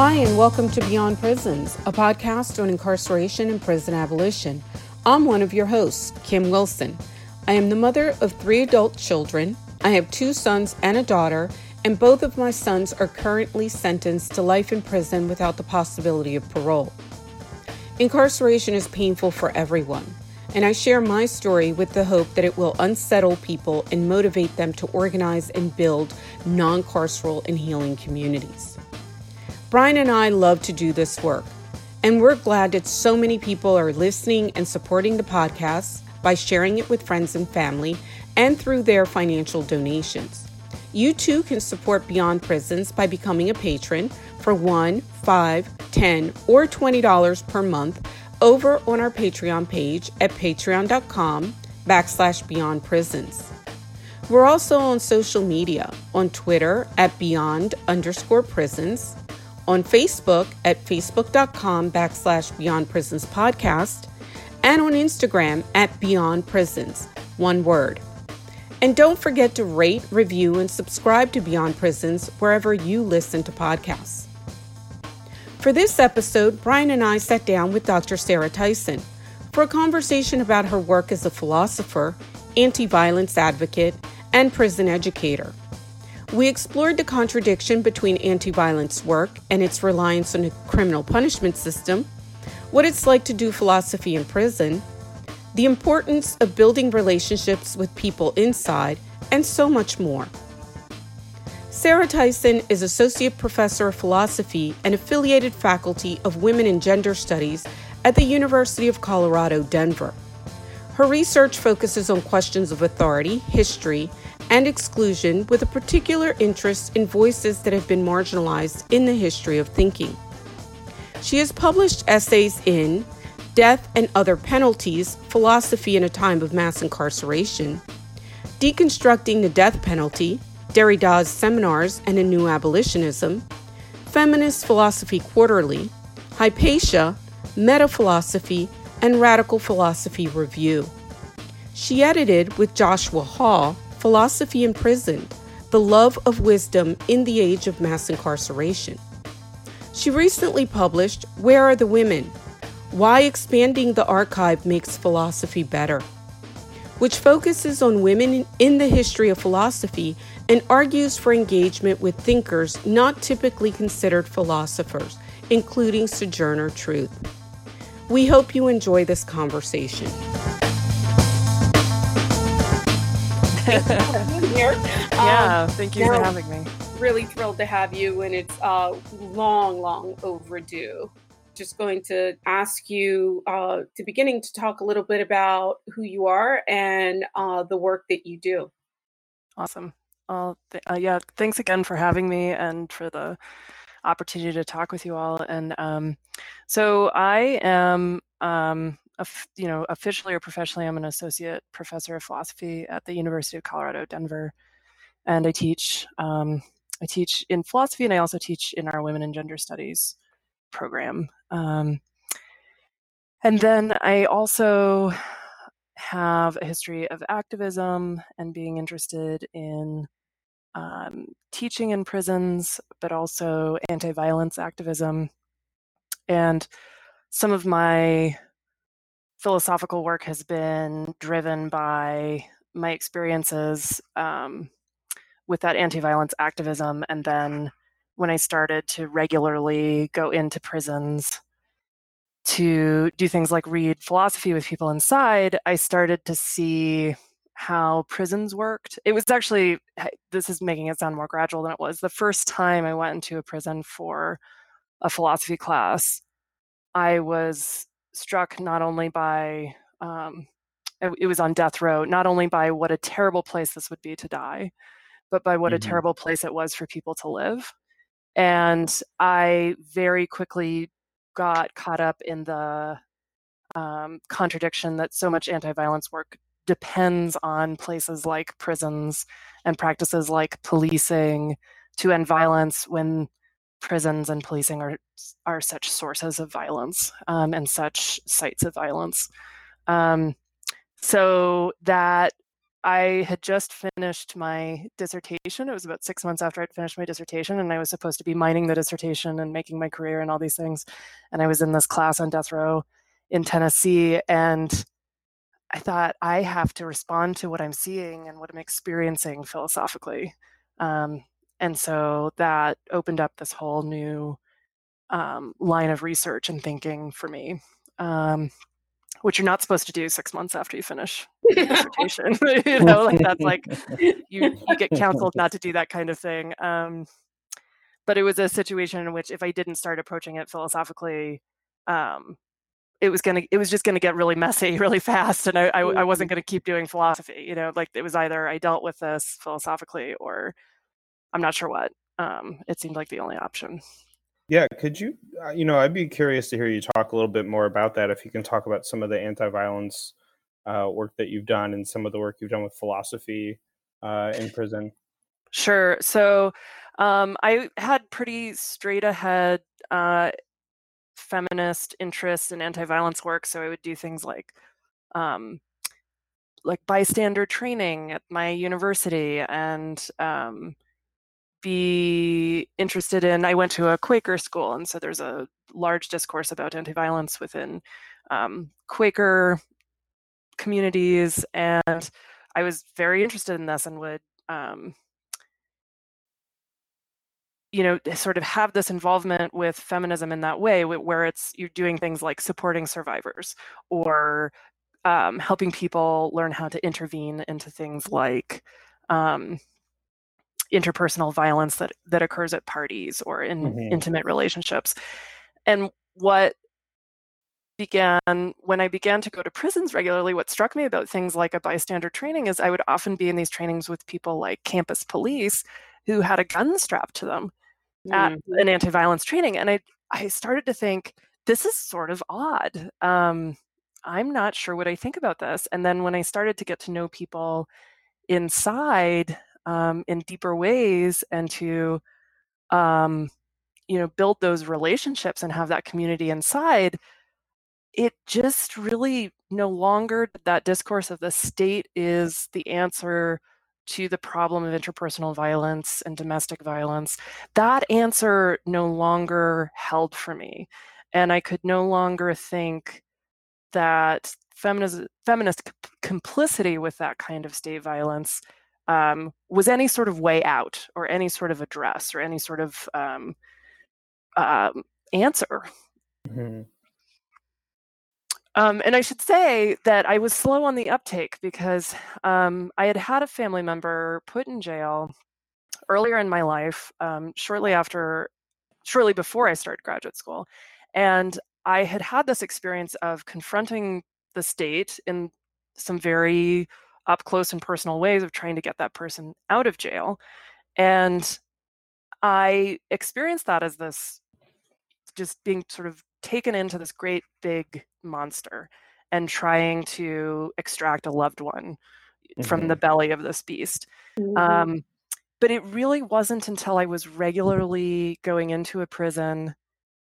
Hi, and welcome to Beyond Prisons, a podcast on incarceration and prison abolition. I'm one of your hosts, Kim Wilson. I am the mother of 3 adult children. I have 2 sons and a daughter, and both of my sons are currently sentenced to life in prison without the possibility of parole. Incarceration is painful for everyone, and I share my story with the hope that it will unsettle people and motivate them to organize and build non-carceral and healing communities. Brian and I love to do this work, and we're glad that so many people are listening and supporting the podcast by sharing it with friends and family and through their financial donations. You too can support Beyond Prisons by becoming a patron for $1, $5, $10, or $20 per month over on our Patreon page at patreon.com/Beyond Prisons. We're also on social media, on Twitter at Beyond_Prisons, on Facebook at facebook.com/Beyond Prisons Podcast, and on Instagram at Beyond Prisons, one word. And don't forget to rate, review, and subscribe to Beyond Prisons wherever you listen to podcasts. For this episode, Brian and I sat down with Dr. Sarah Tyson for a conversation about her work as a philosopher, anti-violence advocate, and prison educator. We explored the contradiction between anti-violence work and its reliance on a criminal punishment system, what it's like to do philosophy in prison, the importance of building relationships with people inside, and so much more. Sarah Tyson is Associate Professor of Philosophy and Affiliated Faculty of Women and Gender Studies at the University of Colorado Denver. Her research focuses on questions of authority, history, and exclusion, with a particular interest in voices that have been marginalized in the history of thinking. She has published essays in Death and Other Penalties, Philosophy in a Time of Mass Incarceration, Deconstructing the Death Penalty, Derrida's Seminars and a New Abolitionism, Feminist Philosophy Quarterly, Hypatia, Metaphilosophy, and Radical Philosophy Review. She edited with Joshua Hall Philosophy in Prison, The Love of Wisdom in the Age of Mass Incarceration. She recently published Where Are the Women? Why Expanding the Archive Makes Philosophy Better, which focuses on women in the history of philosophy and argues for engagement with thinkers not typically considered philosophers, including Sojourner Truth. We hope you enjoy this conversation. Thank you for having me. Really thrilled to have you, and it's long overdue. Just going to ask you to beginning to talk a little bit about who you are and the work that you do. Awesome. Thanks again for having me and for the opportunity to talk with you all. And so I am officially or professionally, I'm an associate professor of philosophy at the University of Colorado Denver, and I teach. I teach in philosophy, and I also teach in our Women and Gender Studies program. And then I also have a history of activism and being interested in teaching in prisons, but also anti-violence activism. And some of my philosophical work has been driven by my experiences with that anti-violence activism. And then when I started to regularly go into prisons to do things like read philosophy with people inside, I started to see how prisons worked. It was actually, this is making it sound more gradual than it was. The first time I went into a prison for a philosophy class, I was struck not only by, it was on death row, not only by what a terrible place this would be to die, but by what a terrible place it was for people to live. And I very quickly got caught up in the contradiction that so much anti-violence work depends on places like prisons and practices like policing to end violence, when prisons and policing are such sources of violence and such sites of violence. So that I had just finished my dissertation. It was about 6 months after I'd finished my dissertation, and I was supposed to be mining the dissertation and making my career and all these things. And I was in this class on death row in Tennessee, and I thought, I have to respond to what I'm seeing and what I'm experiencing philosophically. And so that opened up this whole new line of research and thinking for me, which you're not supposed to do 6 months after you finish your dissertation. You know, like that's like, you get counseled not to do that kind of thing. But it was a situation in which if I didn't start approaching it philosophically, it was just gonna get really messy really fast, and I wasn't gonna keep doing philosophy. You know, like it was either I dealt with this philosophically or I'm not sure what. It seemed like the only option. Yeah, could you? You know, I'd be curious to hear you talk a little bit more about that. If you can talk about some of the anti-violence work that you've done and some of the work you've done with philosophy in prison. Sure. So I had pretty straight ahead feminist interests in anti-violence work. So I would do things like bystander training at my university, and be interested in, I went to a Quaker school, and so there's a large discourse about anti-violence within Quaker communities, and I was very interested in this and would you know, sort of have this involvement with feminism in that way, where it's, you're doing things like supporting survivors or helping people learn how to intervene into things like interpersonal violence that occurs at parties or in intimate relationships. And when I began to go to prisons regularly, what struck me about things like a bystander training is I would often be in these trainings with people like campus police who had a gun strapped to them at an anti-violence training. And I started to think, this is sort of odd. I'm not sure what I think about this. And then when I started to get to know people inside, in deeper ways, and to, you know, build those relationships and have that community inside, it just really no longer that discourse of the state is the answer to the problem of interpersonal violence and domestic violence. That answer no longer held for me, and I could no longer think that feminist complicity with that kind of state violence was any sort of way out or any sort of address or any sort of answer. Mm-hmm. And I should say that I was slow on the uptake because I had a family member put in jail earlier in my life, shortly before I started graduate school. And I had this experience of confronting the state in some very up close and personal ways of trying to get that person out of jail. And I experienced that as this, just being sort of taken into this great big monster and trying to extract a loved one from the belly of this beast. But it really wasn't until I was regularly going into a prison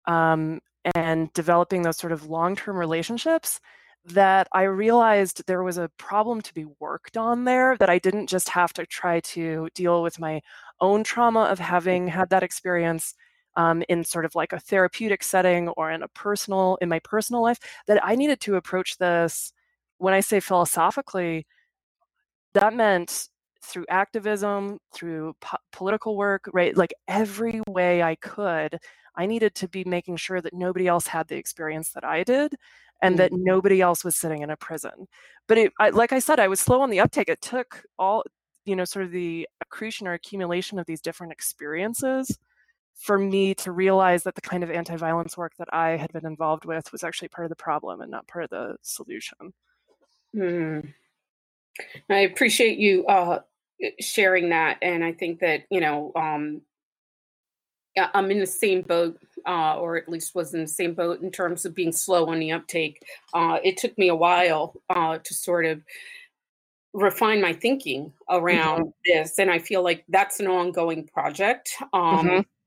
and developing those sort of long-term relationships that I realized there was a problem to be worked on there, that I didn't just have to try to deal with my own trauma of having had that experience in sort of like a therapeutic setting or in my personal life, that I needed to approach this, when I say philosophically, that meant through activism, through political work, right? Like every way I could, I needed to be making sure that nobody else had the experience that I did, and that nobody else was sitting in a prison. But like I said, I was slow on the uptake. It took all, you know, sort of the accretion or accumulation of these different experiences for me to realize that the kind of anti-violence work that I had been involved with was actually part of the problem and not part of the solution. I appreciate you sharing that. And I think that, you know, I'm in the same boat, or at least was in the same boat in terms of being slow on the uptake. It took me a while to sort of refine my thinking around this. And I feel like that's an ongoing project.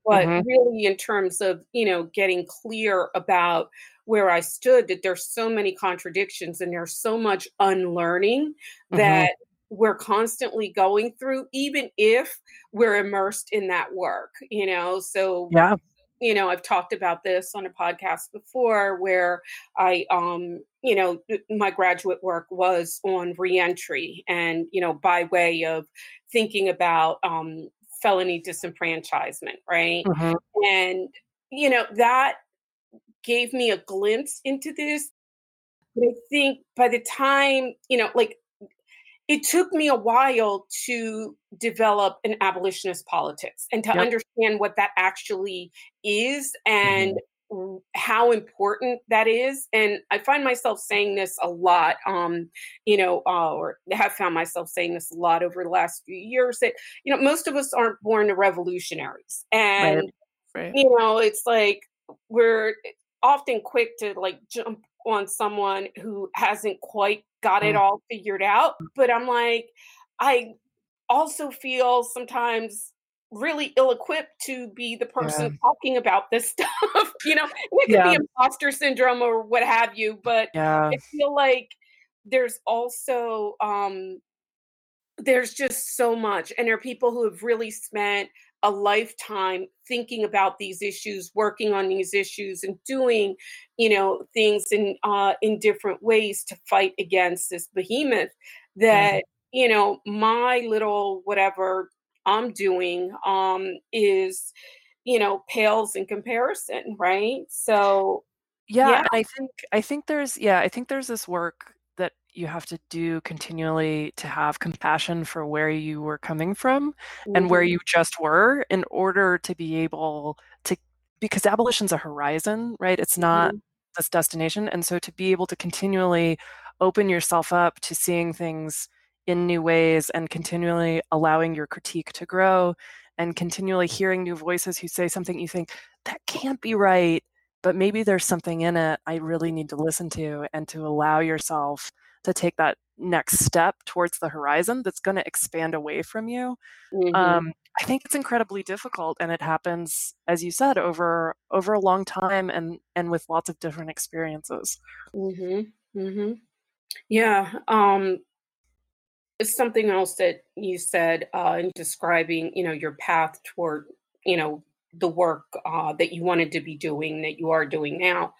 But really in terms of, you know, getting clear about where I stood, that there's so many contradictions and there's so much unlearning that we're constantly going through, even if we're immersed in that work, you know? So, yeah. You know, I've talked about this on a podcast before where I, you know, my graduate work was on reentry and, you know, by way of thinking about felony disenfranchisement, right? Mm-hmm. And, you know, that gave me a glimpse into this. But I think by the time, you know, like, it took me a while to develop an abolitionist politics and to yep. understand what that actually is and mm-hmm. how important that is. And I find myself saying this a lot, you know, or have found myself saying this a lot over the last few years that, you know, most of us aren't born to revolutionaries. And, right. you know, it's like we're often quick to like jump on someone who hasn't quite got it all figured out. But I'm like, I also feel sometimes really ill-equipped to be the person yeah. talking about this stuff, you know, it could yeah. be imposter syndrome or what have you. But yeah. I feel like there's also, there's just so much. And there are people who have really spent a lifetime thinking about these issues, working on these issues, and doing, you know, things in different ways to fight against this behemoth that, mm-hmm. you know, my little whatever I'm doing is, you know, pales in comparison, right? So, yeah. I think there's this work that you have to do continually to have compassion for where you were coming from mm-hmm. and where you just were in order to be able to, because abolition's a horizon, right? It's not mm-hmm. this destination. And so to be able to continually open yourself up to seeing things in new ways and continually allowing your critique to grow and continually hearing new voices who say something you think that can't be right, but maybe there's something in it I really need to listen to, and to allow yourself to take that next step towards the horizon that's going to expand away from you. Mm-hmm. I think it's incredibly difficult, and it happens, as you said, over a long time and with lots of different experiences. Mm-hmm. Mm-hmm. Yeah. Something else that you said in describing, you know, your path toward, you know, the work that you wanted to be doing, that you are doing now,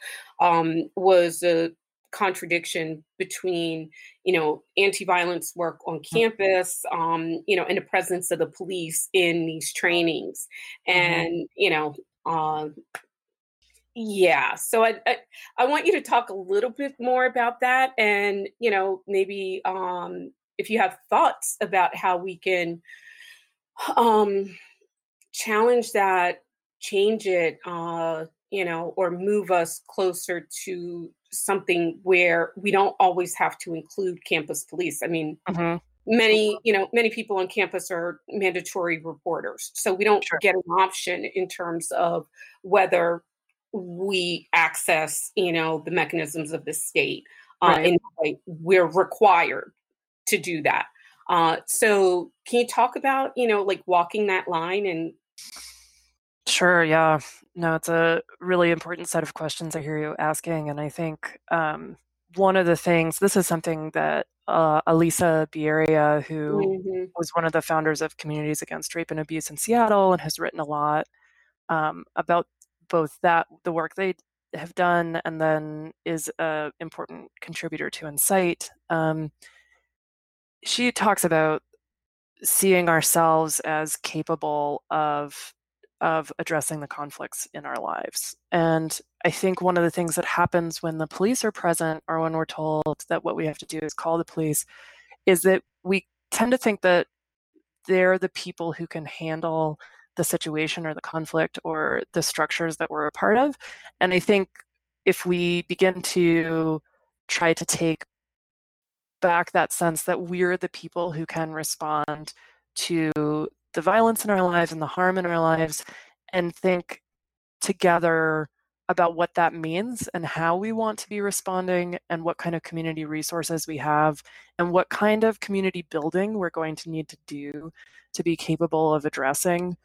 was a contradiction between, you know, anti-violence work on campus, you know, and the presence of the police in these trainings. And, mm-hmm. you know, yeah. So I want you to talk a little bit more about that. And, you know, maybe if you have thoughts about how we can challenge that, change it, you know, or move us closer to something where we don't always have to include campus police. I mean, mm-hmm. many people on campus are mandatory reporters, so we don't sure. get an option in terms of whether we access, you know, the mechanisms of the state. Right. And like, we're required to do that. So can you talk about, you know, like walking that line? And sure. Yeah. No, it's a really important set of questions I hear you asking. And I think one of the things, this is something that Alisa Bieria, who mm-hmm. was one of the founders of Communities Against Rape and Abuse in Seattle and has written a lot about both that, the work they have done, and then is an important contributor to Incite. She talks about seeing ourselves as capable of addressing the conflicts in our lives. And I think one of the things that happens when the police are present, or when we're told that what we have to do is call the police, is that we tend to think that they're the people who can handle the situation or the conflict or the structures that we're a part of. And I think if we begin to try to take back that sense that we're the people who can respond to the violence in our lives and the harm in our lives, and think together about what that means and how we want to be responding and what kind of community resources we have and what kind of community building we're going to need to do to be capable of addressing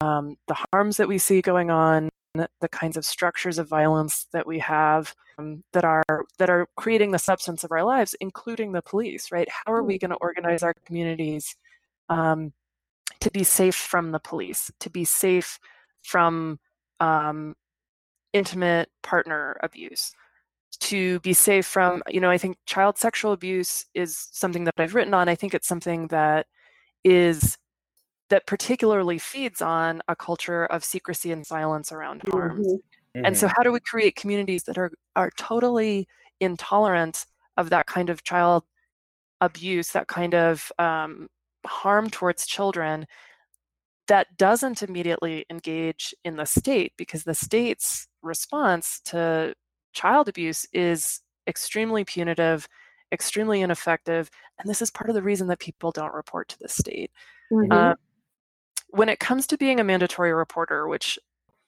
the harms that we see going on, the kinds of structures of violence that we have that are creating the substance of our lives, including the police, right? How are we going to organize our communities to be safe from the police, to be safe from intimate partner abuse, to be safe from, I think child sexual abuse is something that I've written on. I think it's something that particularly feeds on a culture of secrecy and silence around harms. Mm-hmm. And so how do we create communities that are totally intolerant of that kind of child abuse, that kind of harm towards children, that doesn't immediately engage in the state, because the state's response to child abuse is extremely punitive, extremely ineffective. And this is part of the reason that people don't report to the state. Mm-hmm. When it comes to being a mandatory reporter, which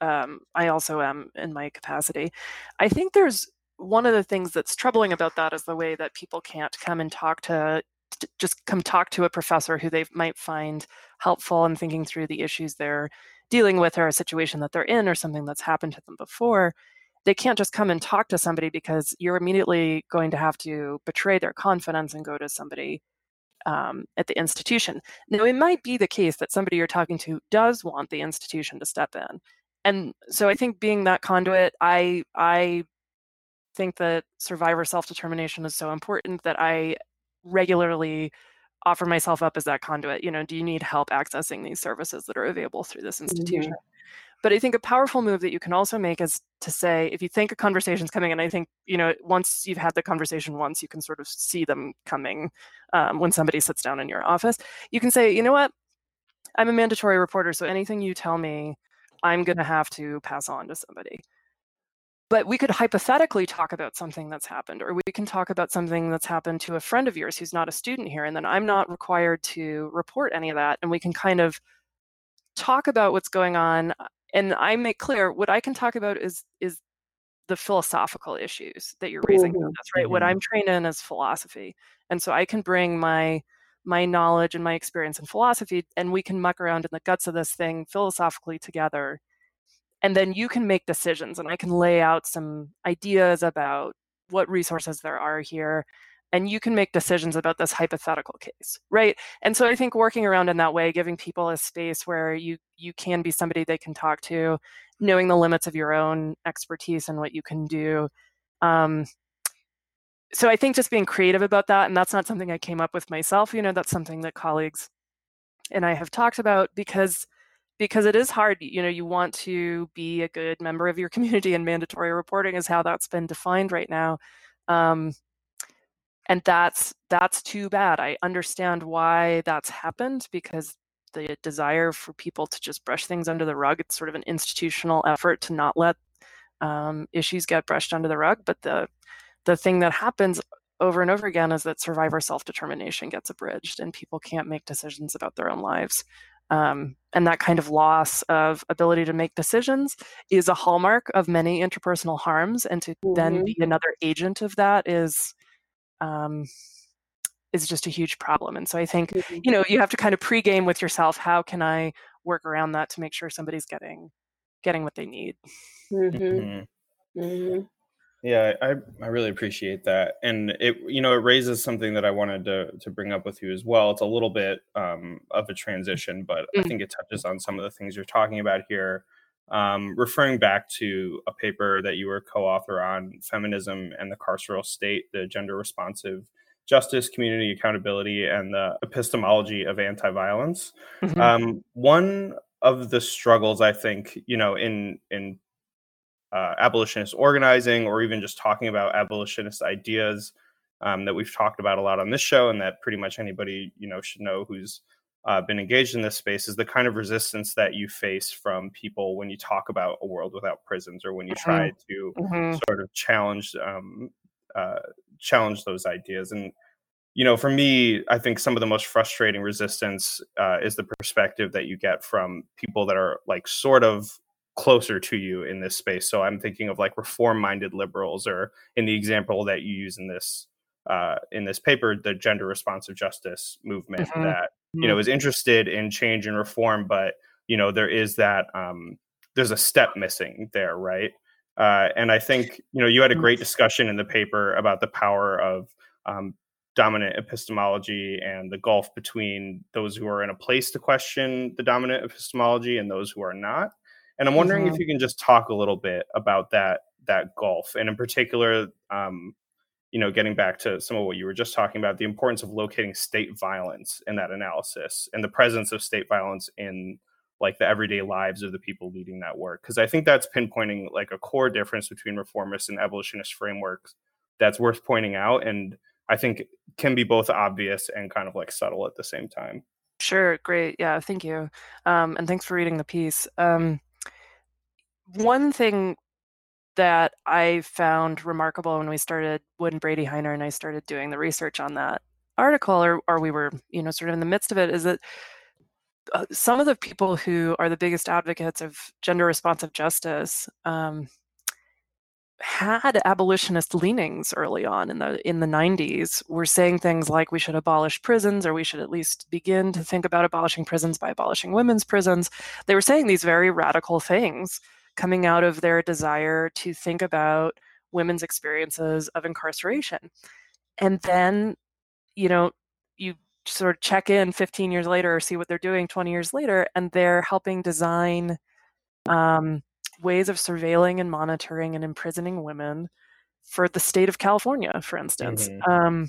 I also am in my capacity, I think there's one of the things that's troubling about that is the way that people can't come talk to a professor who they might find helpful in thinking through the issues they're dealing with, or a situation that they're in, or something that's happened to them before. They can't just come and talk to somebody, because you're immediately going to have to betray their confidence and go to somebody at the institution. Now, it might be the case that somebody you're talking to does want the institution to step in. And so I think being that conduit, I think that survivor self-determination is so important that I regularly offer myself up as that conduit. Do you need help accessing these services that are available through this institution? Mm-hmm. But I think a powerful move that you can also make is to say, if you think a conversation's coming, and I think, once you've had the conversation once, you can sort of see them coming when somebody sits down in your office, you can say, you know what, I'm a mandatory reporter, so anything you tell me, I'm going to have to pass on to somebody. But we could hypothetically talk about something that's happened, or we can talk about something that's happened to a friend of yours who's not a student here, and then I'm not required to report any of that. And we can kind of talk about what's going on. And I make clear what I can talk about is the philosophical issues that you're raising. Mm-hmm. That's right. Mm-hmm. What I'm trained in is philosophy. And so I can bring my knowledge and my experience in philosophy, and we can muck around in the guts of this thing philosophically together. And then you can make decisions, and I can lay out some ideas about what resources there are here, and you can make decisions about this hypothetical case, right? And so I think working around in that way, giving people a space where you can be somebody they can talk to, knowing the limits of your own expertise and what you can do. So I think just being creative about that, and that's not something I came up with myself, that's something that colleagues and I have talked about, because it is hard, you want to be a good member of your community, and mandatory reporting is how that's been defined right now. And that's too bad. I understand why that's happened, because the desire for people to just brush things under the rug, it's sort of an institutional effort to not let issues get brushed under the rug. But the thing that happens over and over again is that survivor self-determination gets abridged, and people can't make decisions about their own lives. And that kind of loss of ability to make decisions is a hallmark of many interpersonal harms. And to mm-hmm. then be another agent of that is just a huge problem. And so I think, mm-hmm. You have to kind of pregame with yourself. How can I work around that to make sure somebody's getting what they need? Mm-hmm. Mm-hmm. Yeah, I really appreciate that. And it raises something that I wanted to bring up with you as well. It's a little bit of a transition, but I think it touches on some of the things you're talking about here. Referring back to a paper that you were co-author on, Feminism and the Carceral State, the Gender Responsive Justice, Community Accountability, and the Epistemology of Anti-Violence. Mm-hmm. One of the struggles, I think, in abolitionist organizing, or even just talking about abolitionist ideas that we've talked about a lot on this show, and that pretty much anybody should know who's been engaged in this space, is the kind of resistance that you face from people when you talk about a world without prisons, or when you try to sort of challenge those ideas. And for me, I think some of the most frustrating resistance is the perspective that you get from people that are like sort of closer to you in this space. So I'm thinking of like reform-minded liberals, or in the example that you use in this paper, the gender responsive justice movement that is interested in change and reform, but you know, there is that, there's a step missing there, right? And I think, you know, you had a great discussion in the paper about the power of dominant epistemology and the gulf between those who are in a place to question the dominant epistemology and those who are not. And I'm wondering if you can just talk a little bit about that gulf. And in particular, you know, getting back to some of what you were just talking about, the importance of locating state violence in that analysis and the presence of state violence in like the everyday lives of the people leading that work. Because I think that's pinpointing like a core difference between reformist and abolitionist frameworks that's worth pointing out. And I think can be both obvious and kind of like subtle at the same time. Sure. Great. Yeah. Thank you. And thanks for reading the piece. One thing that I found remarkable when Brady Heiner and I started doing the research on that article, or we were, you know, sort of in the midst of it, is that some of the people who are the biggest advocates of gender responsive justice had abolitionist leanings early on in the 90s, were saying things like we should abolish prisons, or we should at least begin to think about abolishing prisons by abolishing women's prisons. They were saying these very radical things coming out of their desire to think about women's experiences of incarceration. And then, you know, you sort of check in 15 years later, or see what they're doing 20 years later, and they're helping design ways of surveilling and monitoring and imprisoning women for the state of California, for instance. Mm-hmm.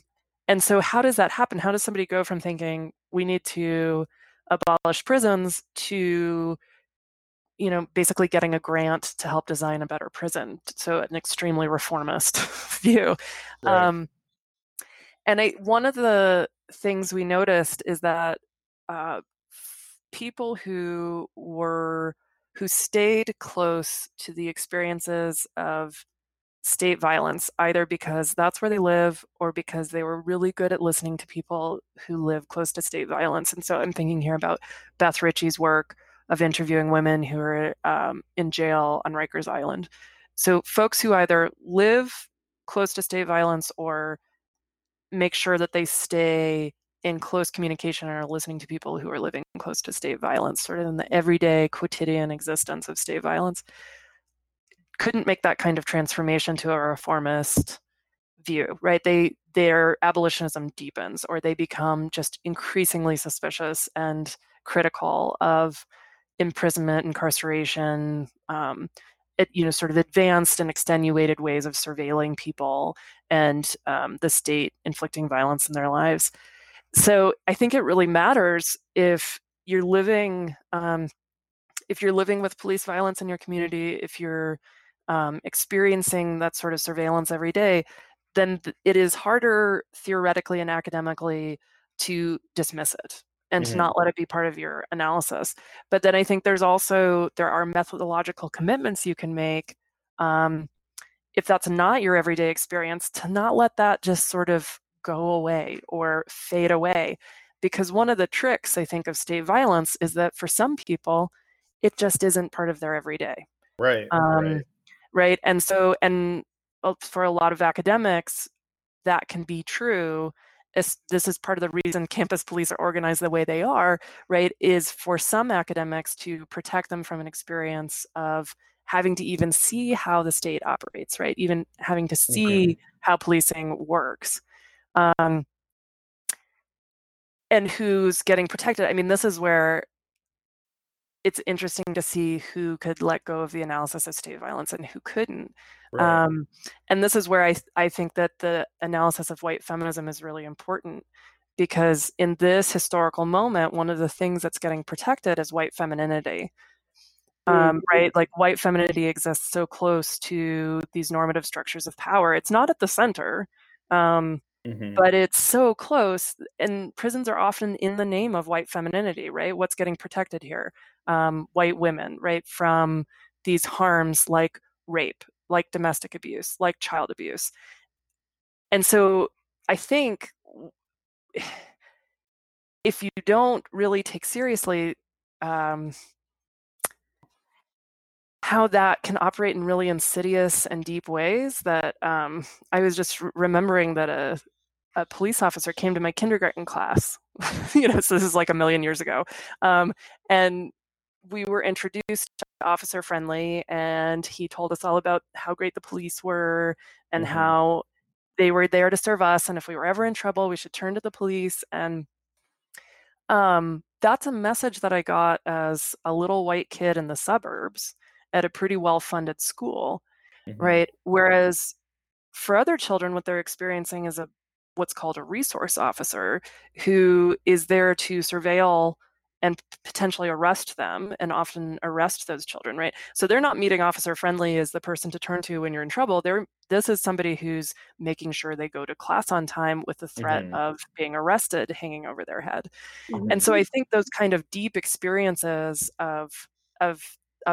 And so how does that happen? How does somebody go from thinking we need to abolish prisons to, you know, basically getting a grant to help design a better prison? So an extremely reformist view. Right. And one of the things we noticed is that people who stayed close to the experiences of state violence, either because that's where they live or because they were really good at listening to people who live close to state violence. And so I'm thinking here about Beth Ritchie's work of interviewing women who are in jail on Rikers Island. So folks who either live close to state violence or make sure that they stay in close communication and are listening to people who are living close to state violence, sort of in the everyday quotidian existence of state violence, couldn't make that kind of transformation to a reformist view, right? Their abolitionism deepens, or they become just increasingly suspicious and critical of imprisonment, incarceration, you know, sort of advanced and extenuated ways of surveilling people and the state inflicting violence in their lives. So I think it really matters if you're living with police violence in your community, if you're experiencing that sort of surveillance every day, then it is harder theoretically and academically to dismiss it and to not let it be part of your analysis. But then I think there are methodological commitments you can make if that's not your everyday experience, to not let that just sort of go away or fade away. Because one of the tricks, I think, of state violence is that for some people, it just isn't part of their everyday. Right. Right. And so, and for a lot of academics, that can be true. This is part of the reason campus police are organized the way they are, right, is for some academics to protect them from an experience of having to even see how the state operates, right, even having to see how policing works. And who's getting protected. I mean, this is where it's interesting to see who could let go of the analysis of state violence and who couldn't. Right. And this is where I think that the analysis of white feminism is really important, because in this historical moment, one of the things that's getting protected is white femininity, right? Like white femininity exists so close to these normative structures of power. It's not at the center, but it's so close, and prisons are often in the name of white femininity, right? What's getting protected here? White women, right? From these harms like rape, like domestic abuse, like child abuse. And so I think if you don't really take seriously how that can operate in really insidious and deep ways, that I was just remembering that a police officer came to my kindergarten class, you know, so this is like a million years ago, and we were introduced to Officer Friendly, and he told us all about how great the police were and mm-hmm. how they were there to serve us. And if we were ever in trouble, we should turn to the police. And that's a message that I got as a little white kid in the suburbs at a pretty well-funded school, mm-hmm. right? Whereas for other children, what they're experiencing is what's called a resource officer, who is there to surveil and potentially arrest them, and often arrest those children, right? So they're not meeting Officer Friendly as the person to turn to when you're in trouble. This is somebody who's making sure they go to class on time with the threat mm-hmm. of being arrested hanging over their head. Mm-hmm. And so I think those kind of deep experiences of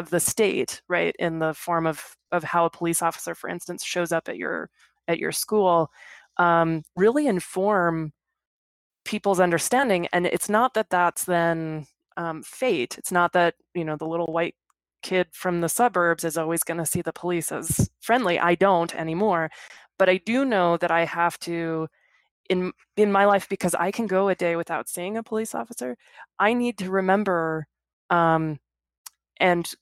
the state, right, in the form of how a police officer, for instance, shows up at your school, really inform people's understanding. And it's not that that's then fate. It's not that, the little white kid from the suburbs is always going to see the police as friendly. I don't anymore, but I do know that I have to, in my life, because I can go a day without seeing a police officer, I need to remember and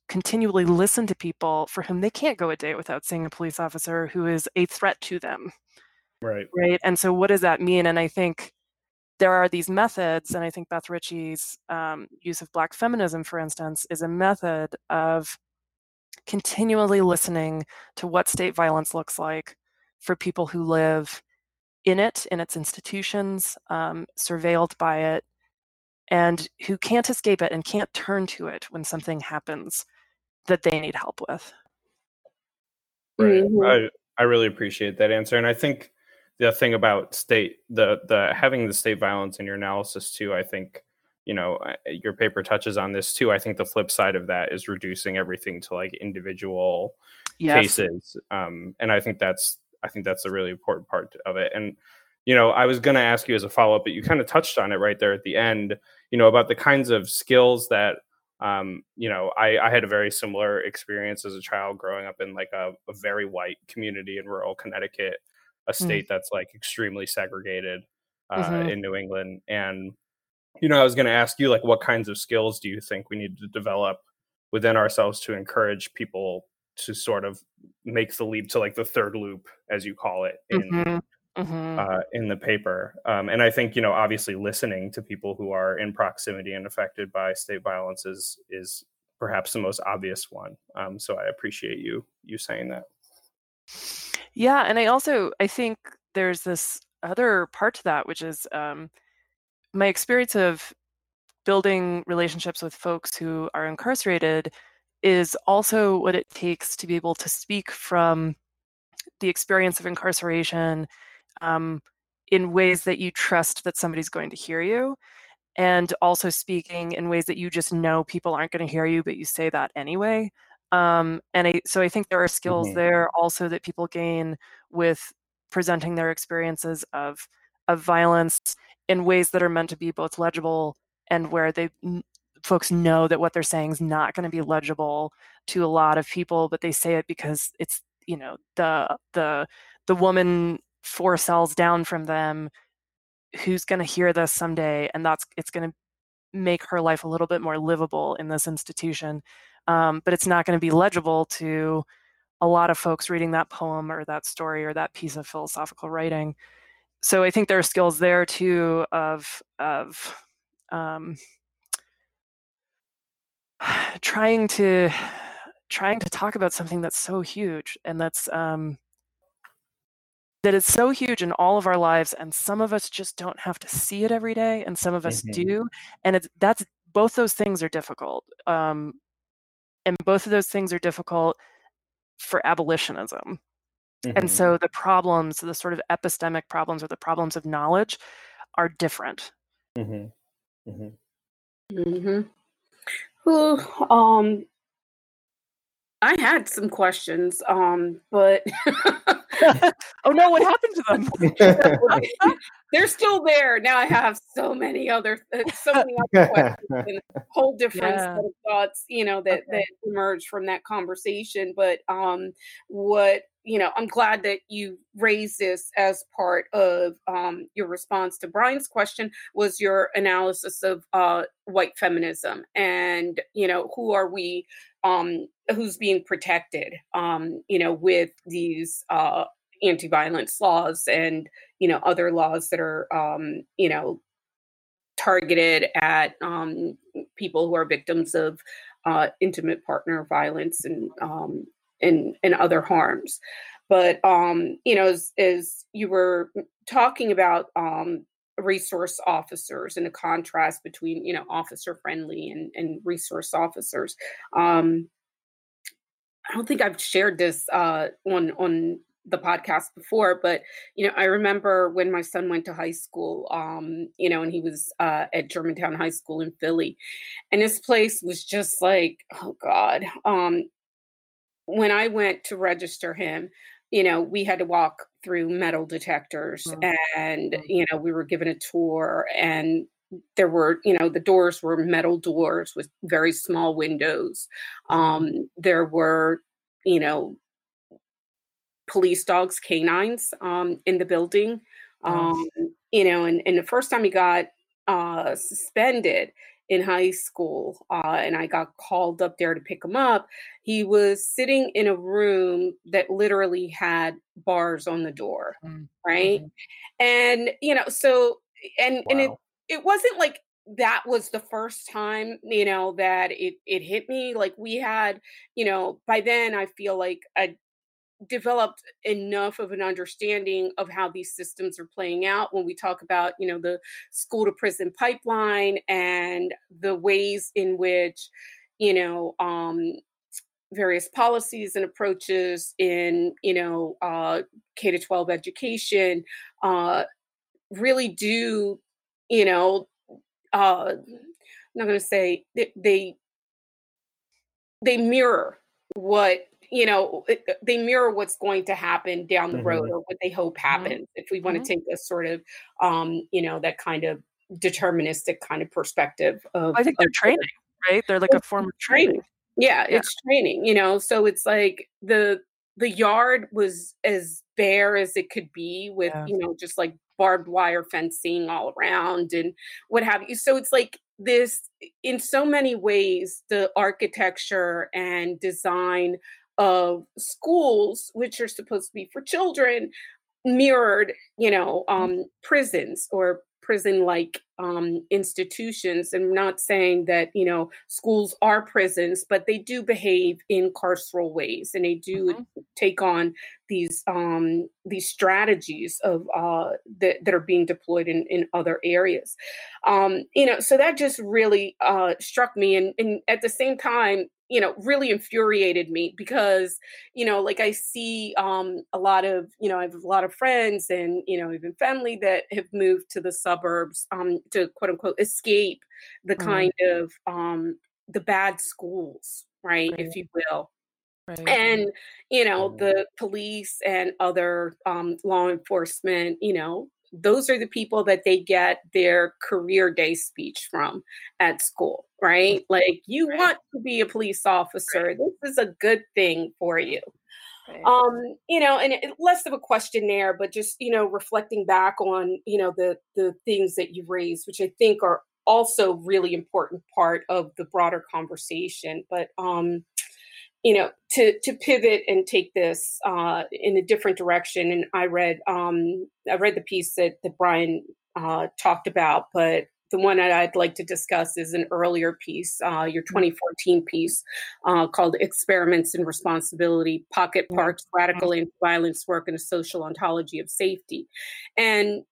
continually listen to people for whom they can't go a day without seeing a police officer who is a threat to them. Right. Right. And so what does that mean? And I think there are these methods, and I think Beth Richie's use of Black feminism, for instance, is a method of continually listening to what state violence looks like for people who live in it, in its institutions, surveilled by it, and who can't escape it and can't turn to it when something happens that they need help with. Right. Mm-hmm. I really appreciate that answer. And I think the thing about state, the having the state violence in your analysis too, I think, your paper touches on this too. I think the flip side of that is reducing everything to like individual yes. cases. And I think that's a really important part of it. And, I was going to ask you as a follow-up, but you kind of touched on it right there at the end, about the kinds of skills that, I had a very similar experience as a child growing up in like a very white community in rural Connecticut, a state that's like extremely segregated mm-hmm. in New England. And, I was going to ask you, like, what kinds of skills do you think we need to develop within ourselves to encourage people to sort of make the leap to like the third loop, as you call it, in mm-hmm. In the paper. And I think, obviously listening to people who are in proximity and affected by state violence is perhaps the most obvious one. So I appreciate you saying that. Yeah. And I think there's this other part to that, which is my experience of building relationships with folks who are incarcerated is also what it takes to be able to speak from the experience of incarceration in ways that you trust that somebody's going to hear you, and also speaking in ways that you just know people aren't going to hear you, but you say that anyway. So I think there are skills mm-hmm. there also that people gain with presenting their experiences of violence in ways that are meant to be both legible and where folks know that what they're saying is not going to be legible to a lot of people, but they say it because it's, the woman 4 cells down from them who's going to hear this someday, and it's going to make her life a little bit more livable in this institution. But it's not going to be legible to a lot of folks reading that poem or that story or that piece of philosophical writing. So I think there are skills there too of trying to talk about something that's so huge, and that is so huge in all of our lives, and some of us just don't have to see it every day, and some of us mm-hmm. do, and that's both those things are difficult. And both of those things are difficult for abolitionism. Mm-hmm. And so the problems, the sort of epistemic problems or the problems of knowledge are different. Mm-hmm. Mm-hmm. Mm-hmm. Well, I had some questions, but... Oh no, what happened to them? They're still there. Now I have so many other questions and a whole different set of thoughts, that emerge from that conversation. But I'm glad that you raised this as part of your response to Brian's question, was your analysis of white feminism and, who are we, who's being protected, with these anti-violence laws and, other laws that are, targeted at people who are victims of intimate partner violence and other harms. But, as you were talking about resource officers and the contrast between, officer friendly and resource officers, I don't think I've shared this on the podcast before, but, I remember when my son went to high school, and he was at Germantown High School in Philly, and this place was just like, oh God. When I went to register him, we had to walk through metal detectors and, we were given a tour, and there were, the doors were metal doors with very small windows. There were, police dogs, canines, in the building, and the first time he got suspended in high school, and I got called up there to pick him up, he was sitting in a room that literally had bars on the door, right? Mm-hmm. And, and it wasn't like that was the first time, that it hit me. Like we had, by then I feel like I developed enough of an understanding of how these systems are playing out when we talk about, the school to prison pipeline and the ways in which, various policies and approaches in, K-12 education really do, I'm not going to say they mirror what, they mirror what's going to happen down the road, or what they hope happens. If we want to take a sort of, that kind of deterministic kind of perspective of, I think they're training, right? They're like a form of training. Yeah, it's training. So it's like the yard was as bare as it could be, with just like barbed wire fencing all around and what have you. So it's like this, in so many ways, the architecture and design of schools, which are supposed to be for children, mirrored, prisons or prison-like institutions. And I'm not saying that, schools are prisons, but they do behave in carceral ways, and they do take on these strategies of that are being deployed in other areas. So that just really struck me. And at the same time, really infuriated me because, like I see a lot of, I have a lot of friends and, even family that have moved to the suburbs to quote unquote escape the kind of the bad schools, right? If you will. Right. And, the police and other law enforcement, those are the people that they get their career day speech from at school, right? Like, you want to be a police officer. This is a good thing for you. Right. And less of a question there, but just, reflecting back on, the things that you raised, which I think are also really important part of the broader conversation. But, to pivot and take this in a different direction. And I read the piece that Brian talked about, but the one that I'd like to discuss is an earlier piece, your 2014 piece called Experiments in Responsibility, Pocket Parks, Radical Anti-Violence Work and a Social Ontology of Safety. And,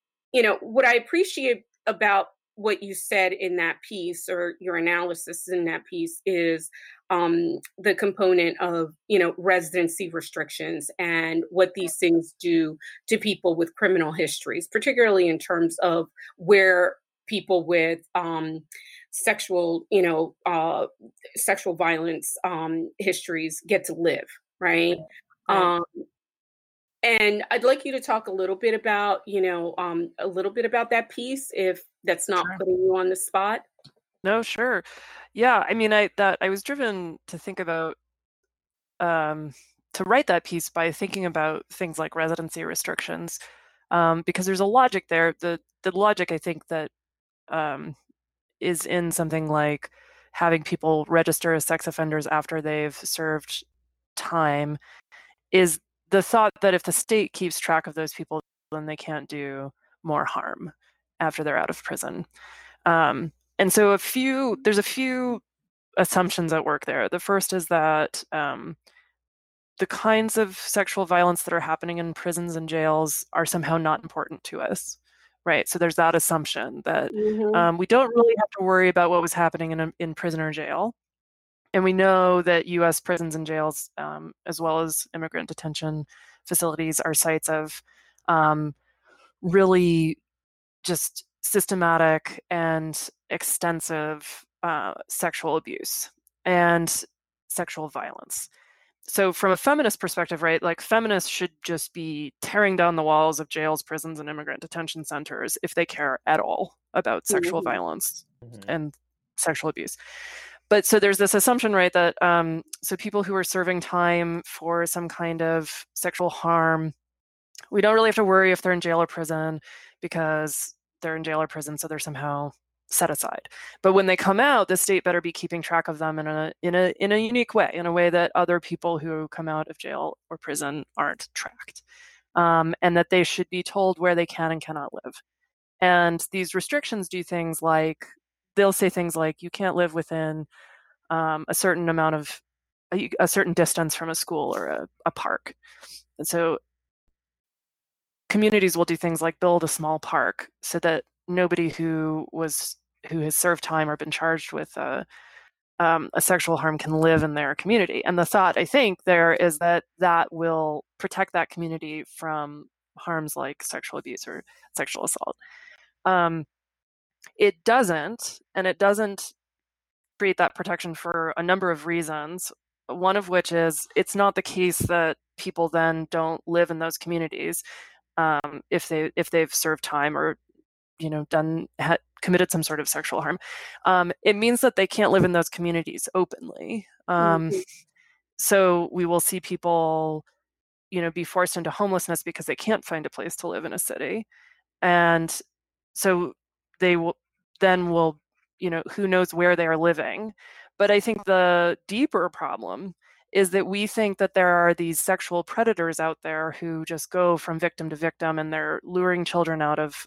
what I appreciate about what you said in that piece, or your analysis in that piece, is the component of, residency restrictions and what these things do to people with criminal histories, particularly in terms of where people with sexual violence histories get to live, right? And I'd like you to talk a little bit about, a little bit about that piece, if that's not putting you on the spot. No, sure. Yeah. I mean, I was driven to think about, to write that piece by thinking about things like residency restrictions, because there's a logic there. The logic, I think, that is in something like having people register as sex offenders after they've served time is the thought that if the state keeps track of those people, then they can't do more harm after they're out of prison. And so there's a few assumptions at work there. The first is that the kinds of sexual violence that are happening in prisons and jails are somehow not important to us, right? So there's that assumption that we don't really have to worry about what was happening in prison or jail. And we know that U.S. prisons and jails, as well as immigrant detention facilities, are sites of really just systematic and extensive sexual abuse and sexual violence. So from a feminist perspective, right, like feminists should just be tearing down the walls of jails, prisons, and immigrant detention centers if they care at all about sexual violence and sexual abuse. But so there's this assumption, right, that so people who are serving time for some kind of sexual harm, we don't really have to worry if they're in jail or prison because they're in jail or prison, so they're somehow set aside. But when they come out, the state better be keeping track of them in a unique way, in a way that other people who come out of jail or prison aren't tracked, and that they should be told where they can and cannot live. And these restrictions do things like, they'll say things like, you can't live within a certain distance from a school or a park. And so communities will do things like build a small park so that nobody who has served time or been charged with a sexual harm can live in their community. And the thought, I think, there is that that will protect that community from harms like sexual abuse or sexual assault. It doesn't, and it doesn't create that protection for a number of reasons, one of which is it's not the case that people then don't live in those communities if they've served time or committed some sort of sexual harm. It means that they can't live in those communities openly. So we will see people be forced into homelessness because they can't find a place to live in a city. And so they will who knows where they are living. But I think the deeper problem is that we think that there are these sexual predators out there who just go from victim to victim, and they're luring children out of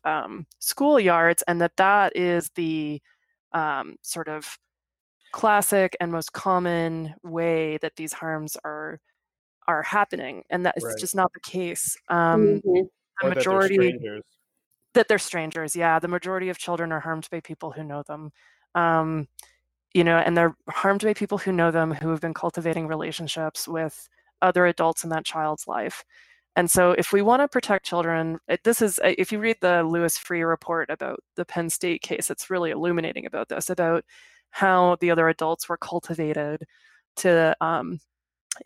schoolyards, and that is the sort of classic and most common way that these harms are happening, and that is just not the case. The majority. That they're strangers, yeah. The majority of children are harmed by people who know them, and they're harmed by people who know them who have been cultivating relationships with other adults in that child's life. And so if we want to protect children, if you read the Lewis Free report about the Penn State case, it's really illuminating about this, about how the other adults were cultivated to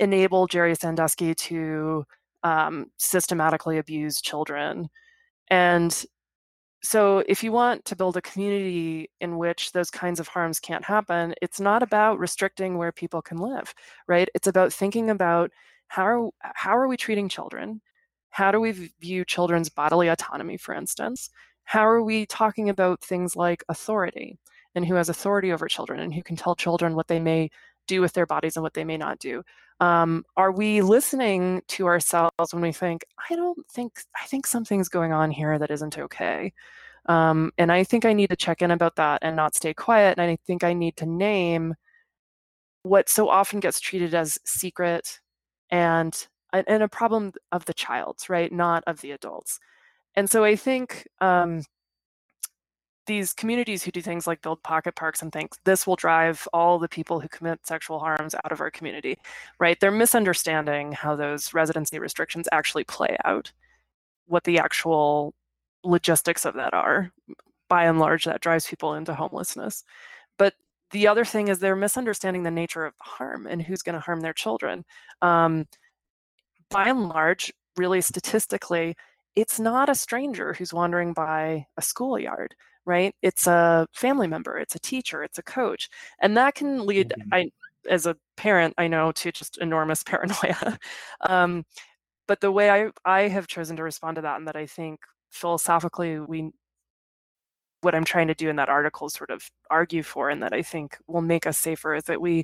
enable Jerry Sandusky to systematically abuse children. And so if you want to build a community in which those kinds of harms can't happen, it's not about restricting where people can live, right? It's about thinking about how are we treating children? How do we view children's bodily autonomy, for instance? How are we talking about things like authority and who has authority over children and who can tell children what they may do with their bodies and what they may not do? Are we listening to ourselves when we think, I think something's going on here that isn't okay? And I think I need to check in about that and not stay quiet. And I think I need to name what so often gets treated as secret and a problem of the child's, right? Not of the adults. And so I think these communities who do things like build pocket parks and think this will drive all the people who commit sexual harms out of our community, right? They're misunderstanding how those residency restrictions actually play out, what the actual logistics of that are. By and large, that drives people into homelessness. But the other thing is they're misunderstanding the nature of harm and who's going to harm their children. By and large, really statistically, it's not a stranger who's wandering by a schoolyard, right? It's a family member, it's a teacher, it's a coach. And that can lead, as a parent, I know, to just enormous paranoia. But the way I have chosen to respond to that, and that I think philosophically what I'm trying to do in that article sort of argue for, and that I think will make us safer, is that we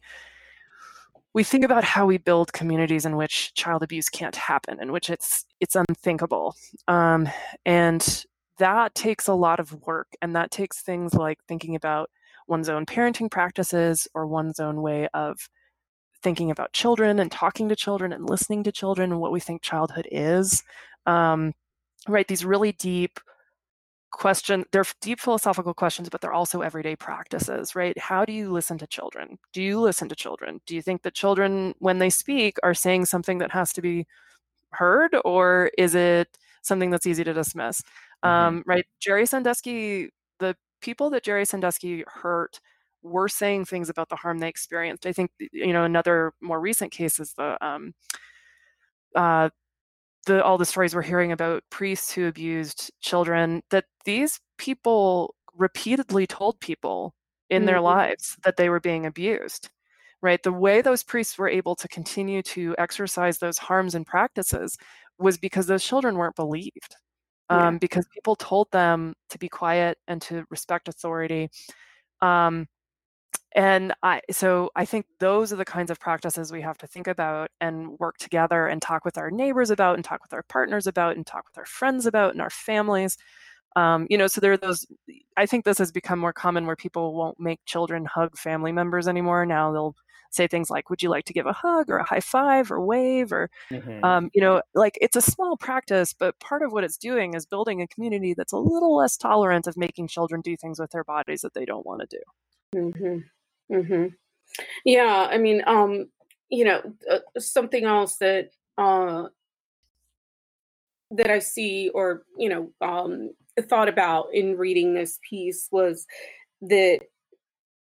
think about how we build communities in which child abuse can't happen, in which it's unthinkable. And that takes a lot of work, and that takes things like thinking about one's own parenting practices or one's own way of thinking about children and talking to children and listening to children and what we think childhood is, right? These really deep questions, they're deep philosophical questions, but they're also everyday practices, right? How do you listen to children? Do you listen to children? Do you think that children, when they speak, are saying something that has to be heard, or is it something that's easy to dismiss? Right? Jerry Sandusky, the people that Jerry Sandusky hurt were saying things about the harm they experienced. I think, you know, another more recent case is all the stories we're hearing about priests who abused children, that these people repeatedly told people in their lives that they were being abused, right? The way those priests were able to continue to exercise those harms and practices was because those children weren't believed, because people told them to be quiet and to respect authority. So I think those are the kinds of practices we have to think about and work together and talk with our neighbors about and talk with our partners about and talk with our friends about and our families. So there are those, I think this has become more common where people won't make children hug family members anymore. Now they'll say things like, would you like to give a hug or a high five or wave or, like it's a small practice, but part of what it's doing is building a community that's a little less tolerant of making children do things with their bodies that they don't want to do. Yeah, I mean, something else that that I see or thought about in reading this piece was that